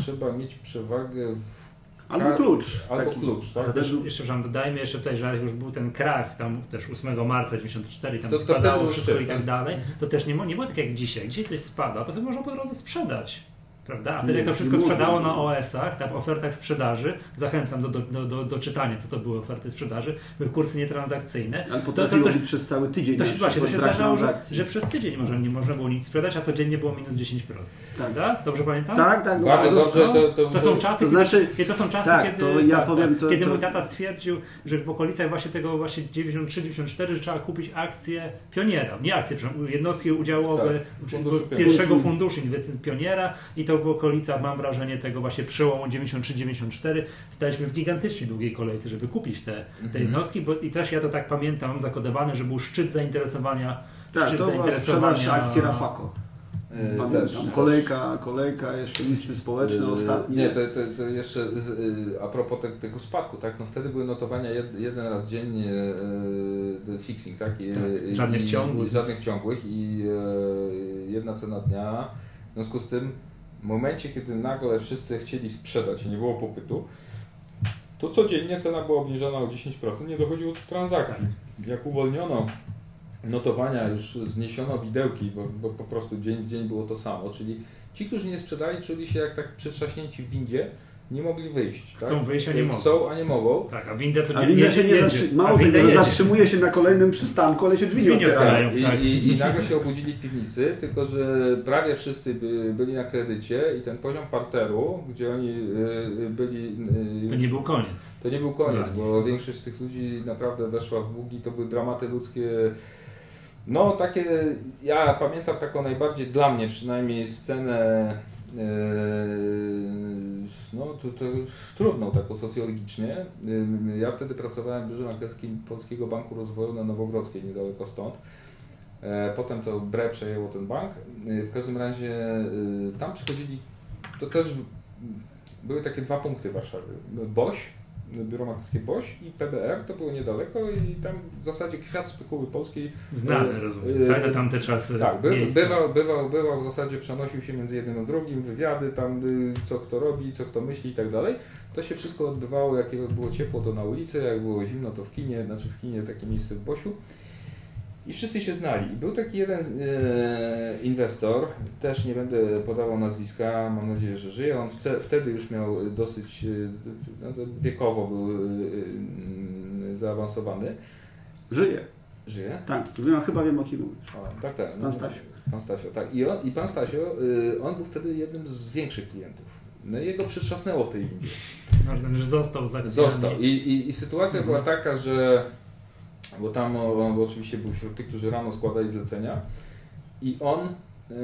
trzeba mieć przewagę w albo klucz. Albo taki, klucz, tak? To też, jeszcze, dodajmy jeszcze tutaj, że już był ten krach, tam też ósmego marca dziewięćdziesiątego czwartego, tam to, spadało to wszystko i tak dalej, to też nie, nie było tak jak dzisiaj. Dzisiaj coś spada, a potem można po drodze sprzedać. Prawda? A wtedy nie, to wszystko sprzedało na o esach, tak, ofertach sprzedaży. Zachęcam do, do, do, do czytania, co to były oferty sprzedaży. Były kursy nietransakcyjne. Ale potrafiło to, to, to, przez cały tydzień. To się, właśnie, to się zdarzało, że, że przez tydzień może, nie można było nic sprzedać, a codziennie było minus dziesięć procent. Prawda? Dobrze pamiętam? Tak, tak. Bardzo dobrze. To, to, to są czasy, to znaczy, kiedy, to są czasy, tak, kiedy, to ja tak, powiem, tak, to, kiedy to... mój tata stwierdził, że w okolicach właśnie tego właśnie dziewięćdziesiąt trzy dziewięćdziesiąt cztery, że trzeba kupić akcję Pioniera. Nie akcje, jednostki udziałowe tak, funduszu, pierwszego funduszu inwestycji Pioniera, i to w okolicach, mam wrażenie, tego właśnie przełomu dziewięćdziesiąt trzy dziewięćdziesiąt cztery staliśmy w gigantycznie długiej kolejce, żeby kupić te, te jednostki, bo i też ja to tak pamiętam, mam zakodowane, że był szczyt zainteresowania. Tak, szczyt to zainteresowania... sprzedaż akcji Rafako. Yy, też, tam kolejka, kolejka, jeszcze liczby społeczne yy, ostatnie. Nie, to, to, to jeszcze yy, a propos te, tego spadku, tak, no wtedy były notowania jed, jeden raz dziennie yy, fixing, tak? I, tak i, żadnych, i, ciągłych, i, żadnych ciągłych i yy, jedna cena dnia, w związku z tym w momencie, kiedy nagle wszyscy chcieli sprzedać i nie było popytu, to codziennie cena była obniżona o dziesięć procent, nie dochodziło do transakcji. Jak uwolniono notowania, już zniesiono widełki, bo, bo po prostu dzień w dzień było to samo. Czyli ci, którzy nie sprzedali, czuli się jak tak przetrzaśnięci w windzie, nie mogli wyjść. Chcą tak? wyjść, a nie mogą. Chcą, a nie mogą. Tak, a winda codziennie winda się nie jedzie. Zatrzy... Mało tego, zatrzymuje się na kolejnym przystanku, ale się drzwi, drzwi nie otwierają. I, tak. i, i nagle się obudzili w piwnicy, tylko że prawie wszyscy by, byli na kredycie i ten poziom parteru, gdzie oni byli... To nie był koniec. To nie był koniec, tak, bo większość z tych ludzi naprawdę weszła w długi, to były dramaty ludzkie. No takie, ja pamiętam taką najbardziej, dla mnie przynajmniej, scenę no to, to trudno taką socjologicznie. Ja wtedy pracowałem w biurze maklerskim Polskiego Banku Rozwoju na Nowogrodzkiej, niedaleko stąd. Potem to B R E przejęło ten bank. W każdym razie tam przychodzili, to też były takie dwa punkty Warszawy. B OŚ, biuro maklerskie B OŚ i P B R, to było niedaleko i tam w zasadzie kwiat spekuły polskiej. Znany, rozumiem, tak, na tamte czasy. Tak, by, bywał, bywał, bywał, w zasadzie przenosił się między jednym a drugim, wywiady tam, co kto robi, co kto myśli i tak dalej. To się wszystko odbywało, jak było ciepło, to na ulicy, jak było zimno, to w kinie, znaczy w kinie takie miejsce w B OŚu. I wszyscy się znali. Był taki jeden e, inwestor, też nie będę podawał nazwiska, mam nadzieję, że żyje. On wte, wtedy już miał dosyć, no, wiekowo był e, zaawansowany. Żyje. Żyje? Tak, ja chyba wiem, o kim mówisz. O, tak, tak. Pan Stasio. Pan Stasio, tak. I, on, i pan Stasio, y, on był wtedy jednym z większych klientów. No i jego przytrzasnęło w tej windzie. No, rozumiem, że został zakupiony. Został. I, i, i sytuacja mhm. była taka, że... Bo tam on bo oczywiście był wśród tych, którzy rano składali zlecenia i on yy,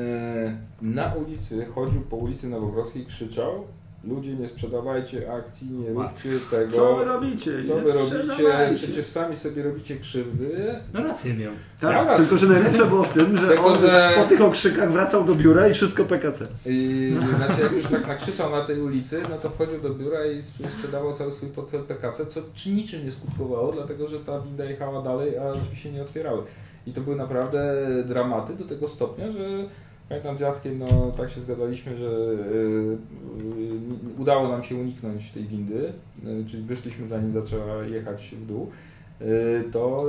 na ulicy, chodził po ulicy Nowogrodzkiej, krzyczał: ludzie, nie sprzedawajcie akcji, nie róbcie tego. Co wy robicie? Co wy robicie? Przecież sami sobie robicie krzywdy. No rację miał. Tak, ja rację. Tylko że najlepsze było w tym, że tylko, on że... po tych okrzykach wracał do biura i wszystko P K C. I, znaczy jak już tak nakrzyczał na tej ulicy, no to wchodził do biura i sprzedawał cały swój portfel P K C, co niczym nie skutkowało, dlatego że ta winda jechała dalej, a drzwi się nie otwierały. I to były naprawdę dramaty do tego stopnia, że pamiętam z Jackiem, no tak się zgadaliśmy, że yy, yy, udało nam się uniknąć tej windy, yy, czyli wyszliśmy, zanim zaczęła jechać w dół, yy, to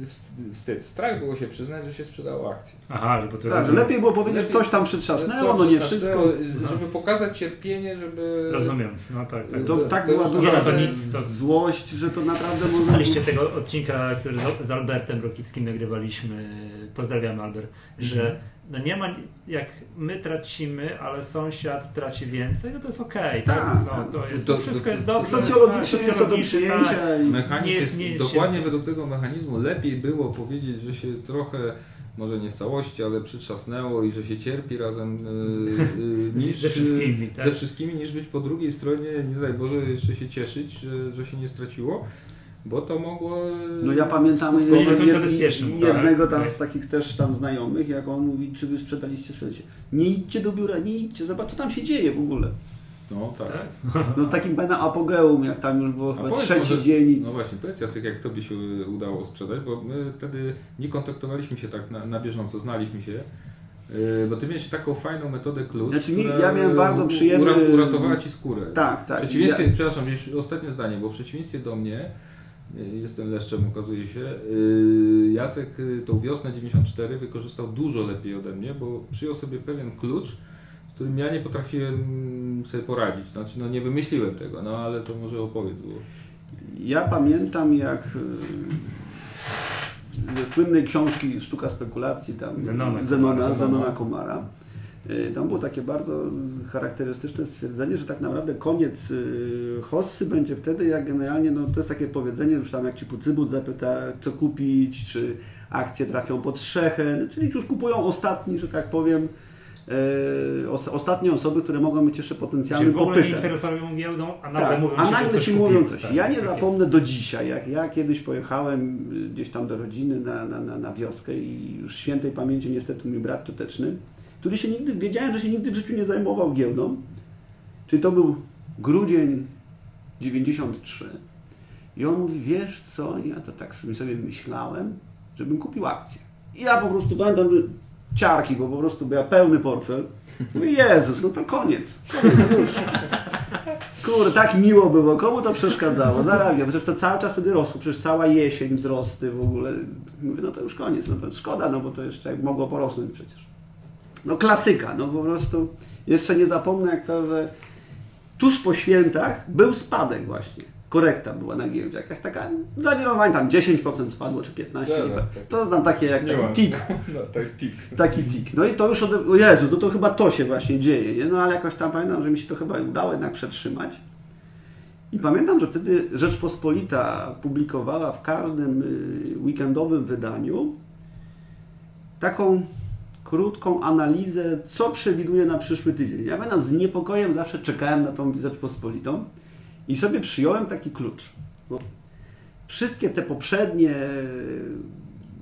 yy, wstyd, strach było się przyznać, że się sprzedało akcję. Aha, żeby to tak, rozumiem. Lepiej było powiedzieć, lepiej, coś tam przytrzasnęło, no nie wszystko. Żeby pokazać cierpienie, żeby... Rozumiem, no tak. tak. To, to, tak to była duża nie, to nic, to... złość, że to naprawdę... Słuchaliście można... tego odcinka, który z Albertem Rokickim nagrywaliśmy pozdrawiamy Albert, że no nie ma, jak my tracimy, ale sąsiad traci więcej, no to jest okej. Okay, tak? No, to jest, to, wszystko to, jest dobrze. Socjologicznie tak, jest to do przyjęcia. Tak. I... Mechanizm nie jest, jest, nie jest dokładnie się... według tego mechanizmu lepiej było powiedzieć, że się trochę, może nie w całości, ale przytrzasnęło i że się cierpi razem yy, niż, ze, wszystkimi, tak? ze wszystkimi, niż być po drugiej stronie, nie daj Boże, jeszcze się cieszyć, że, że się nie straciło. Bo to mogło... No ja pamiętam jednego tak, tam tak. z takich też tam znajomych, jak on mówi, czy wy sprzedaliście, sprzedaliście. Nie idźcie do biura, nie idźcie, zobacz co tam się dzieje w ogóle. No tak. tak. No w takim pana apogeum, jak tam już było A chyba trzeci może, dzień. No właśnie, powiedz Jacek, jak tobie się udało sprzedać, bo my wtedy nie kontaktowaliśmy się tak na, na bieżąco, znaliśmy się. Bo ty miałeś taką fajną metodę klucz, znaczy, która ja miałem bardzo przyjemny... uratowała ci skórę. Tak, tak. W przeciwieństwie, ja... przepraszam, ostatnie zdanie, bo w przeciwieństwie do mnie, jestem leszczem, okazuje się, Jacek tą wiosnę dziewięćdziesiąt cztery wykorzystał dużo lepiej ode mnie, bo przyjął sobie pewien klucz, z którym ja nie potrafiłem sobie poradzić. Znaczy, no nie wymyśliłem tego, no ale to może opowiedz było. Ja pamiętam, jak ze słynnej książki Sztuka spekulacji, tam Zenona, Zenona, Zenona Komara, tam było takie bardzo charakterystyczne stwierdzenie, że tak naprawdę koniec hossy będzie wtedy, jak generalnie, no to jest takie powiedzenie, już tam jak ci Pucybut zapyta, co kupić, czy akcje trafią pod strzechę, czyli już kupują ostatni, że tak powiem, e, ostatnie osoby, które mogą być jeszcze potencjalnym popytem. Czyli w ogóle nie interesują giełdą, a nagle tak, mówią a ci, nagle coś ci mówią kupiłem, coś. Tak, ja nie tak zapomnę jest. do dzisiaj, jak ja kiedyś pojechałem gdzieś tam do rodziny na, na, na, na wioskę i już świętej pamięci niestety mój brat tuteczny, który się nigdy, wiedziałem, że się nigdy w życiu nie zajmował giełdą. Czyli to był grudzień dziewięćdziesiąty trzeci. I on mówi, wiesz co, ja to tak sobie, sobie myślałem, żebym kupił akcję. I ja po prostu pamiętam ciarki, bo po prostu był pełny portfel. Mówię, Jezus, no to koniec. koniec Kurde, tak miło było, komu to przeszkadzało? Zarabiał, przecież to cały czas wtedy rosło, przecież cała jesień wzrosty w ogóle. Mówię, no to już koniec, no to szkoda, no bo to jeszcze mogło porosnąć przecież. No klasyka, no po prostu jeszcze nie zapomnę jak to, że tuż po świętach był spadek właśnie, korekta była na giełdzie, jakaś taka zawirowanie, tam dziesięć procent spadło czy piętnaście procent, no, no, tak. to tam takie jak nie taki mam. tik, no, tak, tik. taki tik, no i to już, ode... o Jezus, no to chyba to się właśnie dzieje, nie? No ale jakoś tam pamiętam, że mi się to chyba udało jednak przetrzymać i pamiętam, że wtedy Rzeczpospolita publikowała w każdym weekendowym wydaniu taką krótką analizę, co przewiduje na przyszły tydzień. Ja pamiętam, z niepokojem zawsze czekałem na tą Rzeczpospolitą i sobie przyjąłem taki klucz. Bo wszystkie te poprzednie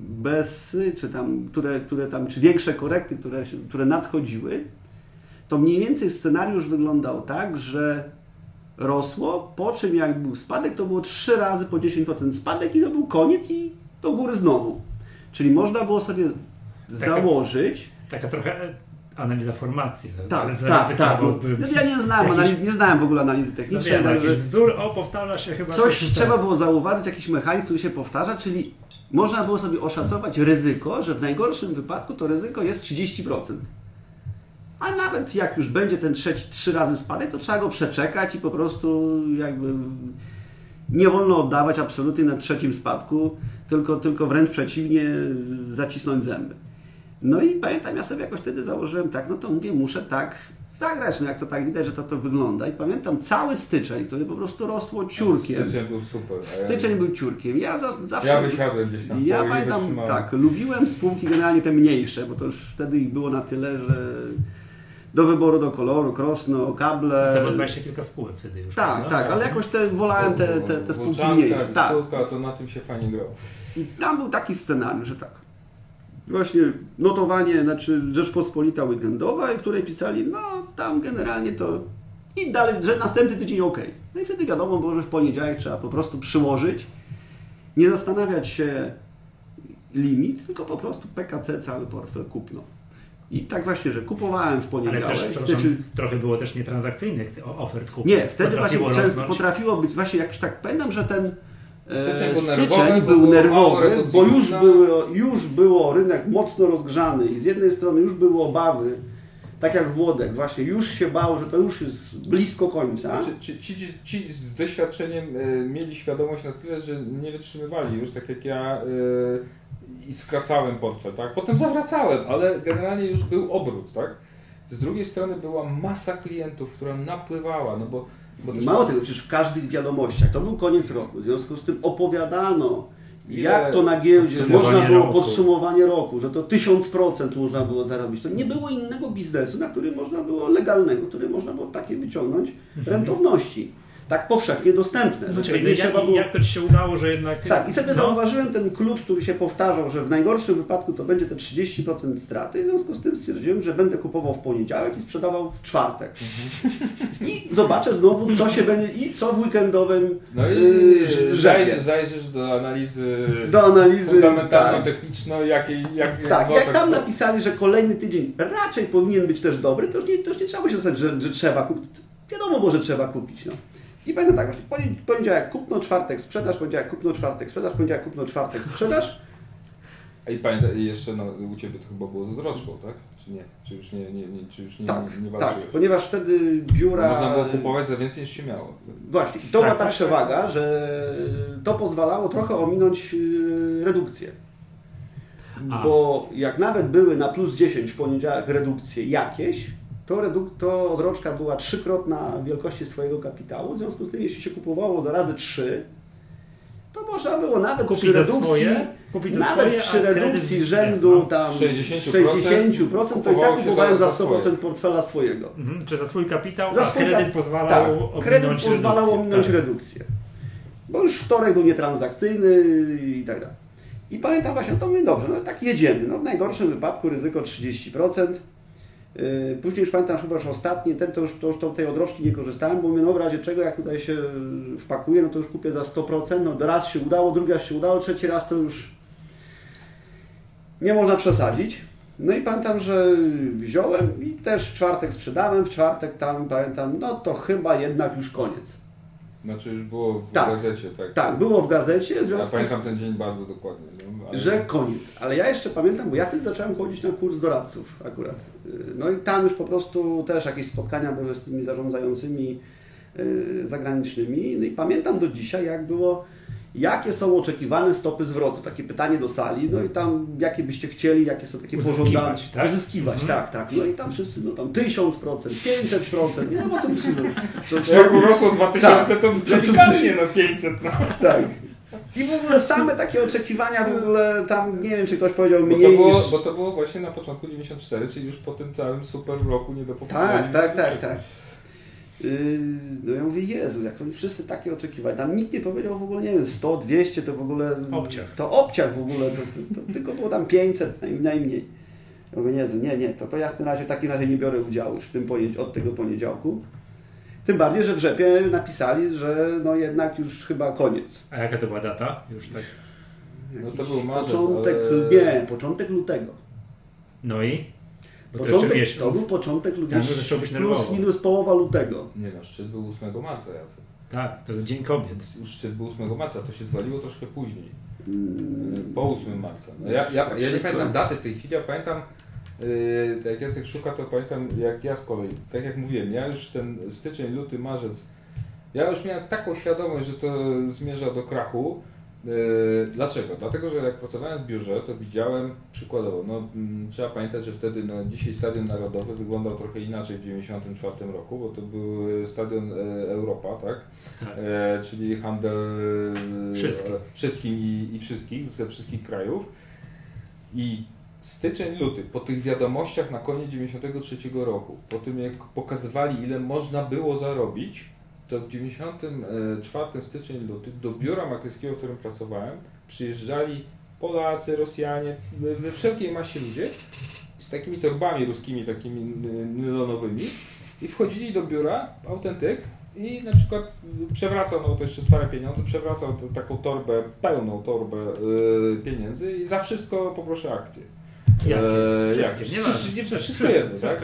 B S y, czy tam, które, które tam, czy większe korekty, które, które nadchodziły, to mniej więcej scenariusz wyglądał tak, że rosło, po czym jak był spadek, to było trzy razy po dziesięć procent spadek i to był koniec i do góry znowu. Czyli można było sobie Taka, założyć. Taka trochę analiza formacji, że tak, ale tak, tak. No, ja nie znałem, jakiś... analiz, nie znałem w ogóle analizy technicznej. No, wiem, jakiś wzór, o, powtarza się chyba. Coś, coś trzeba było zauważyć, jakiś mechanizm, który się powtarza, czyli można było sobie oszacować ryzyko, że w najgorszym wypadku to ryzyko jest trzydzieści procent. A nawet jak już będzie ten trzeci, trzy razy spadek, to trzeba go przeczekać i po prostu jakby nie wolno oddawać absolutnie na trzecim spadku, tylko, tylko wręcz przeciwnie, zacisnąć zęby. No i pamiętam, ja sobie jakoś wtedy założyłem tak, no to mówię, muszę tak zagrać, no jak to tak widać, że to to wygląda. I pamiętam cały styczeń, który po prostu rosło ciurkiem. Styczeń był super. Styczeń ja... był ciurkiem. Ja za, zawsze... Ja wysiadłem gdzieś tam. Ja pamiętam, tak, lubiłem spółki generalnie te mniejsze, bo to już wtedy ich było na tyle, że do wyboru, do koloru, Krosno, Kable. To było dwadzieścia kilka spółek wtedy już. Tak, prawda? tak, ale jakoś te, wolałem te, te, te spółki mniejsze. Tak, spółka, to na tym się fajnie grało. I tam był taki scenariusz, że tak. Właśnie notowanie, znaczy Rzeczpospolita weekendowa, w której pisali, no tam generalnie to i dalej, że następny tydzień ok. No i wtedy wiadomo było, że w poniedziałek trzeba po prostu przyłożyć, nie zastanawiać się limit, tylko po prostu P K C cały portfel kupno. I tak właśnie, że kupowałem w poniedziałek. Ale też, znaczy, trochę było też nietransakcyjnych ofert kupno. Nie, wtedy potrafiło właśnie często potrafiło być, właśnie jakoś tak pamiętam, że ten Styczeń był nerwowy, był bo, nerwowy, bo już, były, już było rynek mocno rozgrzany i z jednej strony już były obawy, tak jak Włodek, właśnie już się bało, że to już jest blisko końca. Ci, ci, ci, ci z doświadczeniem mieli świadomość na tyle, że nie wytrzymywali już, tak jak ja i skracałem portfel, tak? Potem zawracałem, ale generalnie już był obrót, tak? Z drugiej strony była masa klientów, która napływała, no bo... bo też... Mało tego, przecież w każdych wiadomościach, to był koniec roku, w związku z tym opowiadano, Ile jak to na giełdzie można było roku. podsumowanie roku, że to tysiąc procent można było zarobić. To nie było innego biznesu, na który można było legalnego, który można było takie wyciągnąć rentowności. Tak powszechnie dostępne. No, czyli jak, było... jak to Ci się udało, że jednak... Tak, i sobie no. zauważyłem ten klucz, który się powtarzał, że w najgorszym wypadku to będzie te trzydzieści procent straty, w związku z tym stwierdziłem, że będę kupował w poniedziałek i sprzedawał w czwartek. Mhm. I zobaczę znowu, co się będzie i co w weekendowym no i zajrzysz, zajrzysz do analizy, do analizy fundamentalno-techniczno, tak. jakiej... Jak, jak, tak, jak tam to... napisali, że kolejny tydzień raczej powinien być też dobry, to już nie, to już nie trzeba się zastanawiać, że, że trzeba kupić. Wiadomo było, że trzeba kupić, no. I będę tak, poniedziałek kupno, czwartek sprzedaż, poniedziałek kupno, czwartek sprzedaż, poniedziałek kupno, czwartek sprzedaż. A i pamiętaj, jeszcze no, u Ciebie to chyba było ze zroczką, tak? Czy nie? Czy już nie, nie, nie, czy już nie, tak, nie, nie walczyłeś? Tak, ponieważ wtedy biura... Można było kupować za więcej niż się miało. Właśnie, to była ta przewaga, że to pozwalało trochę ominąć redukcję. Bo jak nawet były na plus dziesięć w poniedziałek redukcje jakieś, To, to odroczka była trzykrotna wielkości swojego kapitału, w związku z tym, jeśli się kupowało za razy trzy, to można było nawet kupić przy redukcji, swoje, kupić nawet swoje, przy redukcji rzędu tam sześćdziesiąt procent, sześćdziesiąt procent to i tak kupowałem za, za sto procent portfela swojego. Mhm, czy za swój kapitał, za a swój kredyt pozwalał tak, kredyt pozwalał ominąć tak. redukcję, bo już wtorek był nietransakcyjny i tak dalej. I pamiętam właśnie, to my dobrze, no tak jedziemy, no w najgorszym wypadku ryzyko trzydzieści procent. Później już pamiętam, chyba już ostatni, ten, to już, to już tej odroczki nie korzystałem, bo mówię, no w razie czego, jak tutaj się wpakuję, no to już kupię za sto procent, no raz się udało, drugi raz się udało, trzeci raz to już nie można przesadzić. No i pamiętam, że wziąłem i też w czwartek sprzedałem, w czwartek tam pamiętam, no to chyba jednak już koniec. Znaczy już było w tak, gazecie, tak? Tak, było w gazecie. W ja pamiętam ten dzień bardzo dokładnie. No, ale... Że koniec. Ale ja jeszcze pamiętam, bo ja wtedy zacząłem chodzić na kurs doradców akurat. No i tam już po prostu też jakieś spotkania były z tymi zarządzającymi yy, zagranicznymi. No i pamiętam do dzisiaj, jak było, jakie są oczekiwane stopy zwrotu. Takie pytanie do sali, no i tam jakie byście chcieli, jakie są takie pożądane. Tak? Uzyskiwać, mhm. tak, tak. No i tam wszyscy, no tam tysiąc procent, pięćset procent, nie no bo co byś no, jak urosło dwa tysiące, tak, to delikatnie no pięćset procent. No. Tak. I w ogóle same takie oczekiwania w ogóle tam, nie wiem czy ktoś powiedział mniej bo to było, niż... Bo to było właśnie na początku dziewięćdziesiątego czwartego, czyli już po tym całym super roku nie do pokonania. Tak, tak, tak, tak. No ja mówię, Jezu, jak to wszyscy takie oczekiwali, tam nikt nie powiedział w ogóle, nie wiem, sto, dwieście to w ogóle... Obciach. To obciach w ogóle, to, to, to, to tylko było tam pięćset najmniej. Ja mówię, Jezu, nie, nie, to, to ja w, tym razie, w takim razie nie biorę udziału już w tym od tego poniedziałku. Tym bardziej, że w rzepie napisali, że no jednak już chyba koniec. A jaka to była data? Już tak... No to był marzec, początek, ale... Nie, początek lutego. No i? Bo początek, to, jeszcze to był początek lutego, plus nerwowo. Minus połowa lutego. Nie no, szczyt był ósmego marca, Jacek. Tak, to jest Dzień Kobiet. Szczyt był ósmego marca, to się zwaliło troszkę później, hmm. po ósmego marca. No ja, ja, ja nie pamiętam daty w tej chwili, a pamiętam, yy, jak Jacek szuka, to pamiętam jak ja z kolei, tak jak mówiłem, ja już ten styczeń, luty, marzec, ja już miałem taką świadomość, że to zmierza do krachu. Dlaczego? Dlatego, że jak pracowałem w biurze, to widziałem przykładowo, no trzeba pamiętać, że wtedy, no dzisiaj Stadion Narodowy wyglądał trochę inaczej w dziewięćdziesiątym czwartym roku, bo to był Stadion Europa, tak? tak. E, czyli handel wszystkim, wszystkim i, i wszystkich, ze wszystkich krajów. I styczeń, luty, po tych wiadomościach na koniec dziewięćdziesiątego trzeciego roku, po tym jak pokazywali, ile można było zarobić, to w dziewięćdziesiątym czwartym styczeń luty do biura maklerskiego, w którym pracowałem, przyjeżdżali Polacy, Rosjanie, we wszelkiej masie ludzie z takimi torbami ruskimi, takimi nylonowymi i wchodzili do biura, autentyk i na przykład przewracał, no to jeszcze stare pieniądze, przewracał taką torbę, pełną torbę pieniędzy i za wszystko poproszę akcję. Jakie? Wszystkie, Jak? nie, Wszystko, nie wszystko, wszystko jedno, tak?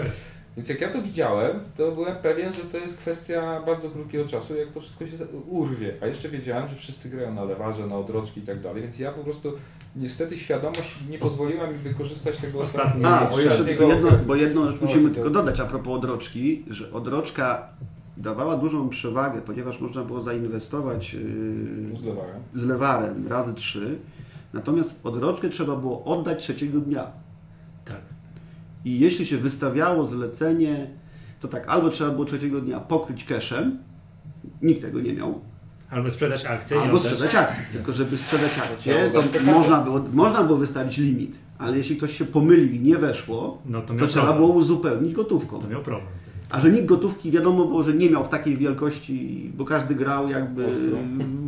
Więc jak ja to widziałem, to byłem pewien, że to jest kwestia bardzo krótkiego czasu, jak to wszystko się urwie. A jeszcze wiedziałem, że wszyscy grają na lewarze, na odroczki i tak dalej, więc ja po prostu niestety świadomość nie pozwoliła mi wykorzystać tego ostatniego. A, bo jeszcze jedno, bo jedną rzecz musimy tylko dodać a propos odroczki, że odroczka dawała dużą przewagę, ponieważ można było zainwestować yy, z lewarem, z lewarem razy trzy. Natomiast odroczkę trzeba było oddać trzeciego dnia. Tak. I jeśli się wystawiało zlecenie, to tak, albo trzeba było trzeciego dnia pokryć cashem, nikt tego nie miał. Albo sprzedać akcję. Albo sprzedać akcję. Tylko żeby sprzedać akcję, to można było, można było wystawić limit. Ale jeśli ktoś się pomylił i nie weszło, no to, to trzeba było uzupełnić gotówką. To miał problem. A że nikt gotówki, wiadomo było, że nie miał w takiej wielkości, bo każdy grał jakby...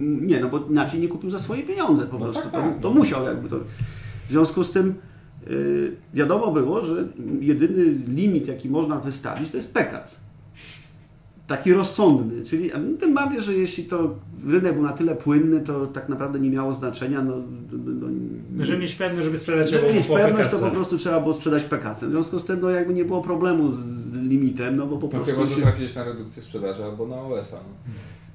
Nie, no bo inaczej nie kupił za swoje pieniądze po prostu. To, to musiał jakby to... W związku z tym yy, wiadomo było, że jedyny limit, jaki można wystawić, to jest pekac. Taki rozsądny, czyli tym bardziej, że jeśli to rynek był na tyle płynny, to tak naprawdę nie miało znaczenia. No, no, no, żeby mieć pewność, żeby sprzedać żeby mieć pewność, to po prostu trzeba było sprzedać pekacem. W związku z tym no, jakby nie było problemu z limitem, no bo po no, prostu... Chyba, że się... trafiłeś na redukcję sprzedaży albo na O S a. No.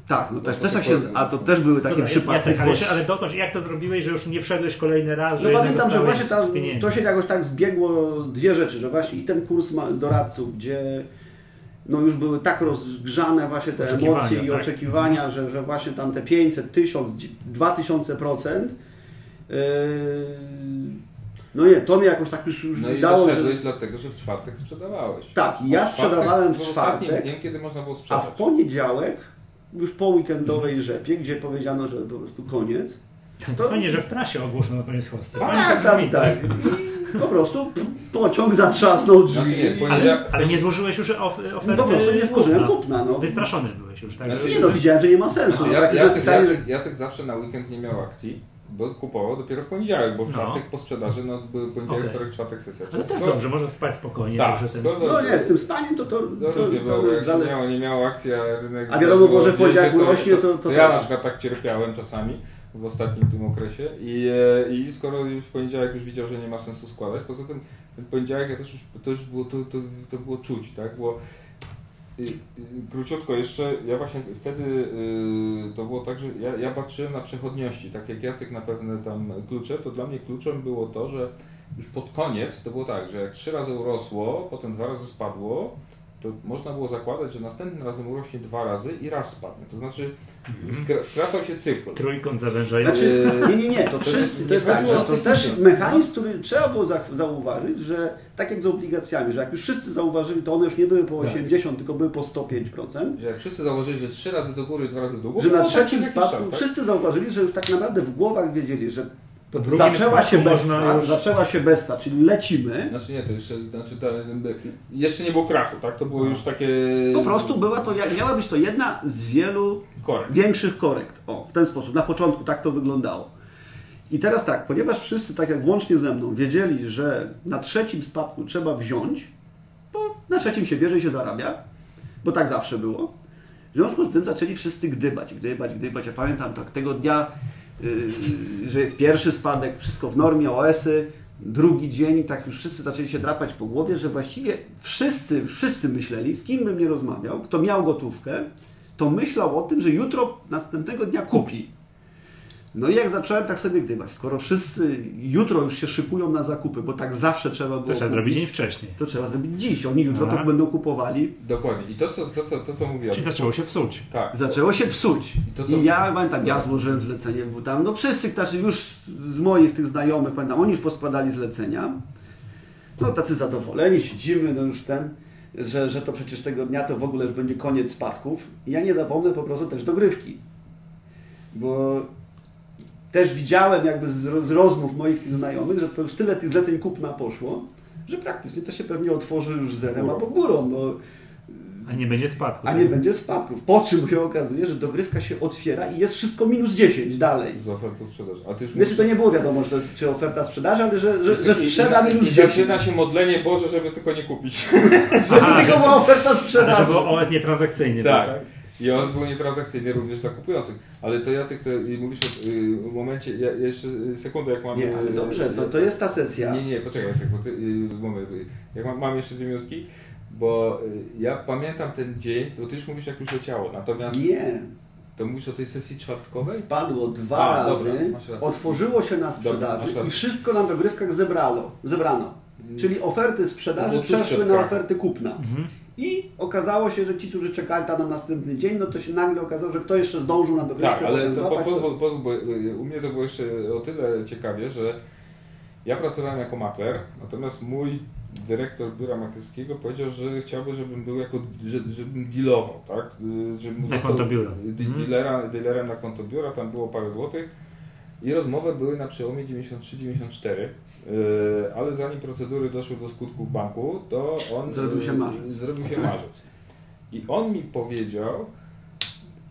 Tak, no też, też tak się, a to też były takie przypadki. Ale, ale dokończ, jak to zrobiłeś, że już nie wszedłeś kolejny raz, że no pamiętam, że właśnie tam, to się jakoś tak zbiegło dwie rzeczy, że właśnie i ten kurs doradców, gdzie... No już były tak rozgrzane właśnie te emocje i tak? oczekiwania, że, że właśnie tam te pięćset, tysiąc, dwa tysiące procent. Yy... No nie, to mnie jakoś tak już, już no dało, i że... dlatego, że w czwartek sprzedawałeś. Tak, bo ja sprzedawałem w czwartek, w dniem, kiedy można było sprzedać. A w poniedziałek, już po weekendowej hmm. rzepie, gdzie powiedziano, że po prostu koniec. To... Fajnie, że w prasie ogłoszono koniec chłosty. Tak, tak, tak. Po prostu pociąg zatrzasnął drzwi. Znaczy nie, ale, ale nie złożyłeś już of, oferty. Po prostu nie złożyłem kupna. No. Wystraszony byłeś już. Tak? Znaczy, nie, no widziałem, że nie ma sensu. Znaczy, ja, tak, Jacek, pisali... Jacek, Jacek zawsze na weekend nie miał akcji, bo kupował dopiero w poniedziałek, bo w czwartek no. po sprzedaży no, były poniedziałek, okay. wtorek, czwartek sesja. Ale też dobrze, można spać spokojnie. Tak, dobrze, ten... No nie, z tym spaniem to... to, to, to, nie, to, było, to zale... miało, nie miało akcji, a rynek... A wiadomo, było, że w poniedziałek rośnie, to... to, to, to ja na przykład tak cierpiałem czasami w ostatnim tym okresie i, i skoro w poniedziałek już widział, że nie ma sensu składać, poza tym w poniedziałek ja też już, to już było, to, to, to było czuć, tak, bo i, i, króciutko jeszcze, ja właśnie wtedy y, to było tak, że ja, ja patrzyłem na przechodniości, tak jak Jacek na pewne tam klucze, to dla mnie kluczem było to, że już pod koniec to było tak, że jak trzy razy urosło, potem dwa razy spadło, to można było zakładać, że następnym razem urośnie dwa razy i raz spadnie. To znaczy skra skracał się cykl. Trójkąt zawężający. Znaczy, nie, nie, nie. To, wszyscy, to jest tak, że to też mechanizm, który trzeba było zauważyć, że tak jak z obligacjami, że jak już wszyscy zauważyli, to one już nie były po osiemdziesiąt, tak. tylko były po sto pięć procent. Że jak wszyscy zauważyli, że trzy razy do góry i dwa razy do góry, że na trzecim spadku tak? wszyscy zauważyli, że już tak naprawdę w głowach wiedzieli, że zaczęła się, besta, już... zaczęła się besta, czyli lecimy. Znaczy nie, to jeszcze, znaczy to, jeszcze nie było krachu, tak? To było już takie... Po prostu była to, miała być to jedna z wielu korekt. większych korekt. O, w ten sposób, na początku tak to wyglądało. I teraz tak, ponieważ wszyscy, tak jak włącznie ze mną, wiedzieli, że na trzecim spadku trzeba wziąć, bo na trzecim się bierze i się zarabia, bo tak zawsze było. W związku z tym zaczęli wszyscy gdybać, gdybać, gdybać. Ja pamiętam tak, tego dnia... Yy, że jest pierwszy spadek, wszystko w normie, O S y, drugi dzień, tak już wszyscy zaczęli się drapać po głowie, że właściwie wszyscy, wszyscy myśleli, z kim bym nie rozmawiał, kto miał gotówkę, to myślał o tym, że jutro, następnego dnia kupi. No i jak zacząłem tak sobie gdybać, skoro wszyscy jutro już się szykują na zakupy, bo tak zawsze trzeba było... To trzeba kupić, zrobić dzień wcześniej. To trzeba zrobić dziś, oni jutro Aha. to będą kupowali. Dokładnie. I to, co, to, co, to, co mówiłem... Czyli zaczęło się psuć. Tak. Zaczęło się psuć. I, to, co... I ja pamiętam, ja złożyłem zlecenie, bo tam, no wszyscy, którzy już z moich tych znajomych, pamiętam, oni już poskładali zlecenia. No tacy zadowoleni, siedzimy, no już ten, że, że to przecież tego dnia to w ogóle już będzie koniec spadków. I ja nie zapomnę po prostu też dogrywki, bo... Też widziałem jakby z rozmów moich tych znajomych, że to już tyle tych zleceń kupna poszło, że praktycznie to się pewnie otworzy już zerem albo górą. No. A nie będzie spadków. A nie będzie spadków. Po czym się okazuje, że dogrywka się otwiera i jest wszystko minus dziesięć dalej. Z ofertą sprzedaży. A ty już Wiesz, mówisz... to nie było wiadomo, że to jest, czy oferta sprzedaży, ale że, że, że sprzeda minus dziesięć. I zaczyna się modlenie Boże, żeby tylko nie kupić. żeby Aha, tylko była oferta sprzedaży. Żeby O S nietransakcyjnie. Tak. tak? I on był nietransakcyjny również dla kupujących. Ale to Jacek, to mówisz o y, momencie, ja jeszcze sekundę, jak mam... Nie, ale dobrze, to, to jest ta sesja. Nie, nie, poczekaj Jacek, bo ty, y, moment, jak mam, mam jeszcze dwie minutki, bo y, ja pamiętam ten dzień, bo ty już mówisz, jak już leciało, natomiast... Nie. To mówisz o tej sesji czwartkowej? Spadło dwa A, razy, dobra, otworzyło się na sprzedaży dobra, i wszystko nam w dogrywkach zebrano. zebrano. Czyli oferty sprzedaży no przeszły na oferty kupna. Mhm. I okazało się, że ci, którzy czekali tam na następny dzień, no to się nagle okazało, że kto jeszcze zdążył na dogrywce. Tak, ale to złapać, po, pozwól, to... pozwól, bo u mnie to było jeszcze o tyle ciekawie, że ja pracowałem jako makler, natomiast mój dyrektor biura maklerskiego powiedział, że chciałby, żebym był jako, żebym dealował, tak? Żebym na konto biura. Dealera, dealerem na konto biura, tam było parę złotych i rozmowy były na przełomie dziewięćdziesiąt trzy dziewięćdziesiąt cztery. Yy, ale zanim procedury doszły do skutków w banku, to on zrobił się marzec. Zrobił się marzec. I on mi powiedział,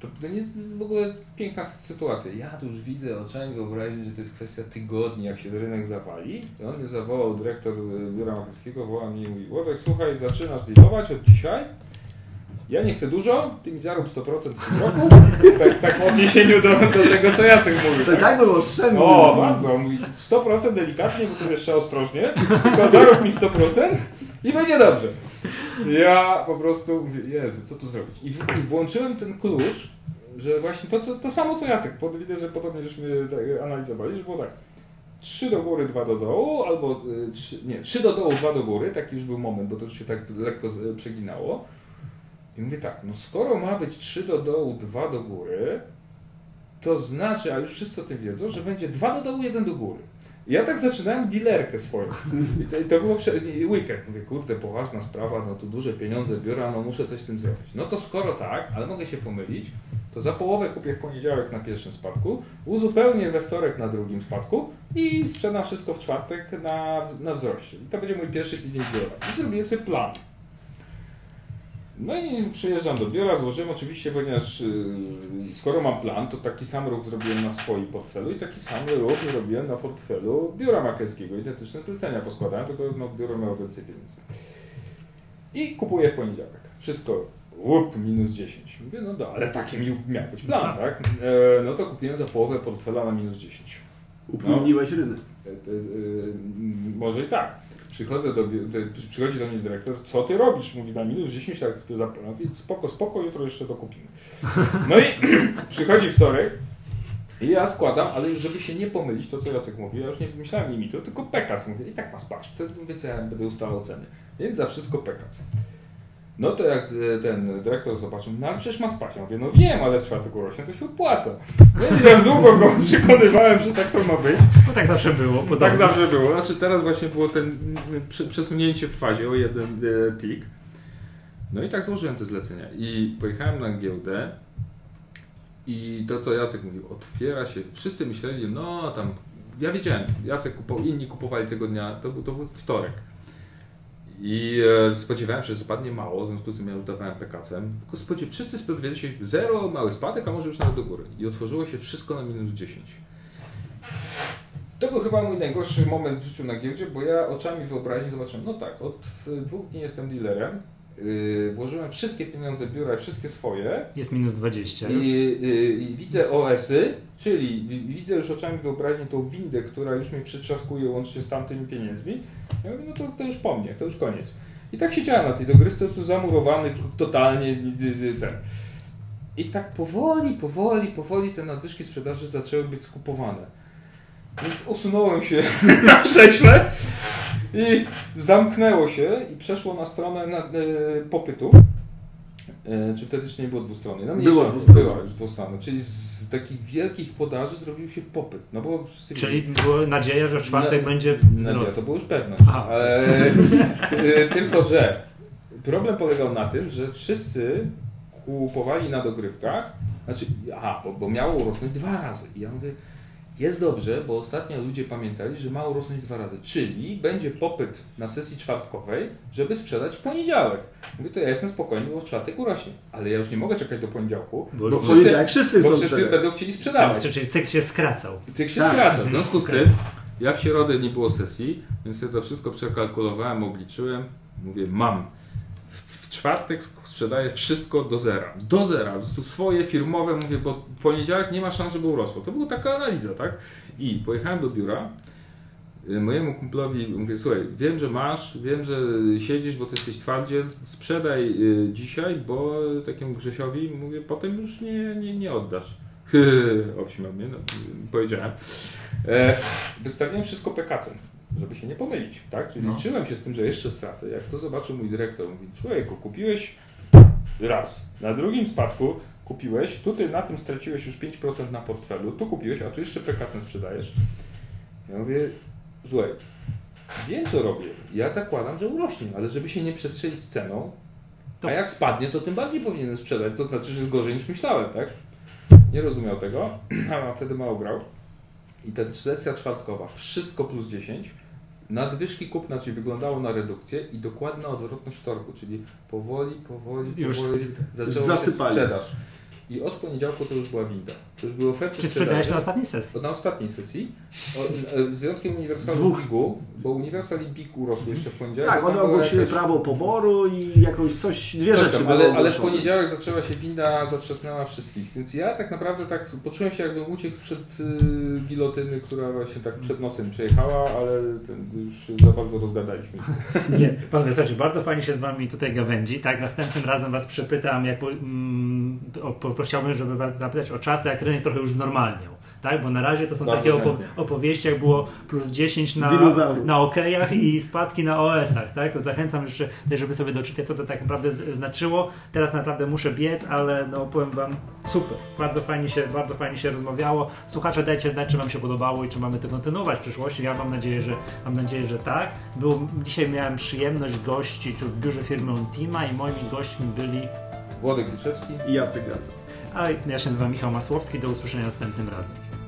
to, to jest w ogóle piękna sytuacja, ja tu już widzę oczami wyobraźni, że to jest kwestia tygodni, jak się rynek zawali. I on mnie zawołał, dyrektor biura maklerskiego woła mnie i mówi: Włodek, słuchaj, zaczynasz dealować od dzisiaj. Ja nie chcę dużo, ty mi zarób sto procent w tym roku. Tak, tak w odniesieniu do, do tego, co Jacek mówi. To tak, tak było oszczędne. O, bardzo. Mówi sto procent delikatnie, bo tu jeszcze ostrożnie. Tylko zarób mi sto procent i będzie dobrze. Ja po prostu mówię, Jezu, co tu zrobić? I, w, i włączyłem ten klucz, że właśnie to, co, to samo, co Jacek. Widzę, że podobnie żeśmy analizowali, że było tak. Trzy do góry, dwa do dołu, albo trzy, nie, trzy do dołu, dwa do góry. Taki już był moment, bo to już się tak lekko przeginało. I mówię tak, no skoro ma być trzy do dołu, dwa do góry, to znaczy, a już wszyscy o tym wiedzą, że będzie dwa do dołu, jeden do góry. I ja tak zaczynałem dealerkę swoją. I to, i to było prze... weekend. Mówię, kurde, poważna sprawa, no tu duże pieniądze biorę, no muszę coś z tym zrobić. No to skoro tak, ale mogę się pomylić, to za połowę kupię w poniedziałek na pierwszym spadku, uzupełnię we wtorek na drugim spadku i sprzedam wszystko w czwartek na, na wzroście. I to będzie mój pierwszy tydzień dealować. I zrobię sobie plan. No i przyjeżdżam do biura, złożyłem oczywiście, ponieważ yy, skoro mam plan, to taki sam ruch zrobiłem na swoim portfelu i taki sam ruch zrobiłem na portfelu biura maklerskiego. Identyczne zlecenia poskładałem, tylko no, biuro miało więcej pieniędzy. I kupuję w poniedziałek. Wszystko łup, minus dziesięć. Mówię, no da, ale taki miał być plan, tak? E, no to kupiłem za połowę portfela na minus dziesięć. Upłyniłeś no, rynek. E, e, e, może i tak. Przychodzę do, przychodzi do mnie dyrektor, co ty robisz? Mówi, na minus dziesięć, tak to zapomniałem. Spoko, spoko, jutro jeszcze to kupimy. No i przychodzi wtorek i ja składam, ale już żeby się nie pomylić, to co Jacek mówi, ja już nie wymyślałem limitu, tylko Pekac. Mówię, i tak ma spać, to mówię, co ja będę ustalał ceny. Więc za wszystko Pekac. No to jak ten dyrektor zobaczył, no ale przecież ma spać. Ja mówię, no wiem, ale w czwartek rośnie to się opłaca. No i jak długo go przekonywałem, że tak to ma być. To tak zawsze było. Bo tak zawsze było. Znaczy teraz właśnie było ten przesunięcie w fazie o jeden tik. No i tak złożyłem te zlecenia. I pojechałem na giełdę i to, co Jacek mówił, otwiera się. Wszyscy myśleli, no tam, ja wiedziałem, Jacek kupował, inni kupowali tego dnia, to był, to był wtorek. I e, spodziewałem się, że spadnie mało, w związku z tym ja już dawałem Pekacem. Wszyscy spodziewali się zero, mały spadek, a może już nawet do góry. I otworzyło się wszystko na minus dziesięć. To był chyba mój najgorszy moment w życiu na giełdzie, bo ja oczami wyobraźni zobaczyłem, no tak, od dwóch dni jestem dealerem, yy, włożyłem wszystkie pieniądze biura, wszystkie swoje. Jest minus dwadzieścia. I, yy, i widzę O S-y, czyli widzę już oczami wyobraźni tą windę, która już mi przytrzaskuje łącznie z tamtymi pieniędzmi. Ja mówię, no to, to już po mnie, to już koniec. I tak siedziałem na tej dogrywce, tu zamurowany totalnie, ten. I tak powoli, powoli, powoli te nadwyżki sprzedaży zaczęły być skupowane. Więc usunąłem się na krześle i zamknęło się i przeszło na stronę na, e, popytu. E, czy wtedy jeszcze nie było dwustronnej? No, było dwustronne, czyli z takich wielkich podaży zrobił się popyt. No, bo wszyscy... Czyli była nadzieja, że w czwartek na, będzie wzrost. Nadzieja, to było już pewność. E, e, tylko, że problem polegał na tym, że wszyscy kupowali na dogrywkach, znaczy, aha, bo, bo miało urosnąć dwa razy. I ja mówię, jest dobrze, bo ostatnio ludzie pamiętali, że ma urosnąć dwa razy, czyli będzie popyt na sesji czwartkowej, żeby sprzedać w poniedziałek. Mówię, to ja jestem spokojny, bo w czwartek urośnie, ale ja już nie mogę czekać do poniedziałku, bo, bo wszyscy, wszyscy, bo wszyscy będą chcieli sprzedawać. Czyli cykl się skracał. Cykl się tak. skracał, w związku z tym ja w środę nie było sesji, więc ja to wszystko przekalkulowałem, obliczyłem, mówię, mam. W czwartek sprzedaję wszystko do zera. Do zera. Tu swoje, firmowe, mówię, bo poniedziałek nie ma szans, żeby urosło. To była taka analiza, tak? I pojechałem do biura, mojemu kumplowi mówię, słuchaj, wiem, że masz, wiem, że siedzisz, bo ty jesteś twardziel, sprzedaj dzisiaj, bo takiemu Grzesiowi, mówię, potem już nie, nie, nie oddasz. Obśmiał mnie, no, powiedziałem. E, wystawiłem wszystko Pekacem. żeby się nie pomylić, tak? Czyli no. liczyłem się z tym, że jeszcze stracę. Jak to zobaczył mój dyrektor, mówi, człowieku, kupiłeś raz, na drugim spadku kupiłeś, tutaj na tym straciłeś już pięć procent na portfelu, tu kupiłeś, a tu jeszcze prekacem sprzedajesz. Ja mówię, słuchaj, wiem co robię, ja zakładam, że urośnie, ale żeby się nie przestrzelić z ceną, to... a jak spadnie, to tym bardziej powinienem sprzedać, to znaczy, że jest gorzej niż myślałem, tak? Nie rozumiał tego, a wtedy mało grał. I ta sesja czwartkowa, wszystko plus dziesięć, nadwyżki kupna, czyli wyglądało na redukcję i dokładna odwrotność wtorku, czyli powoli, powoli, powoli zaczęła się sprzedaż. I od poniedziałku to już była winda. To już były oferty. Czy sprzedałeś na ostatniej sesji? Na ostatniej sesji. O, z wyjątkiem Uniwersalu Bigu, bo Uniwersal i Big urosły jeszcze w poniedziałek. Tak, one ogłosiły jakaś... prawo poboru i jakoś coś, dwie coś rzeczy tam, ale, ale w poniedziałek zaczęła się winda, zatrzasnęła wszystkich. Więc ja tak naprawdę tak poczułem się, jakbym uciekł sprzed y, gilotyny, która właśnie tak przed nosem przejechała, ale ten, już za bardzo rozgadaliśmy. Nie, panowie, słuchajcie, bardzo fajnie się z wami tutaj gawędzi. Tak, następnym razem was przepytam, jak po, mm, o, po, chciałbym, żeby was zapytać o czasy, jak rynek trochę już znormalniał, tak? Bo na razie to są bardzo takie opowie opowieści, jak było plus dziesięć na, na okejach i spadki na o esach, tak? To zachęcam już, żeby sobie doczytać, co to tak naprawdę znaczyło. Teraz naprawdę muszę biec, ale no powiem wam, super, bardzo fajnie się, bardzo fajnie się rozmawiało. Słuchacze, dajcie znać, czy wam się podobało i czy mamy to kontynuować w przyszłości. Ja mam nadzieję, że, mam nadzieję, że tak. Był, dzisiaj miałem przyjemność gości tu w biurze firmy Mtima i moimi gośćmi byli Włodek Liszewski i Jacek Gatz. A ja się nazywam Michał Masłowski. Do usłyszenia następnym razem.